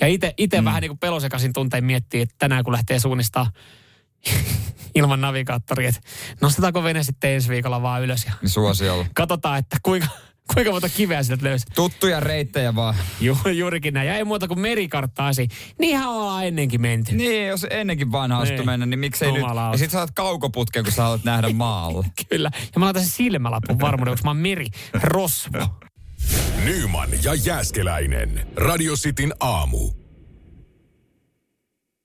Ja itse mm. vähän niin kuin pelosekaisin tuntein miettii, että tänään kun lähtee suunnistaa ilman navigaattoria, että nostetaanko vene sitten ensi viikolla vaan ylös. Ja suosiolla. Katsotaan, että kuinka, kuinka monta kiveä sieltä löysi. Tuttuja reittejä vaan. Ju, juurikin näin. Ja ei muuta kuin merikarttaasi. Niinhän ollaan ennenkin menty. Niin, jos ennenkin vaan astu mennä, niin miksei Jumala nyt. Ja sit sä oot kaukoputken, kun sä haluat nähdä maalle. Kyllä. Ja mä laitan sen silmälapun varmuuden, koska mä oon merirosvo. Nyman ja Jääskeläinen. Radio Cityn aamu.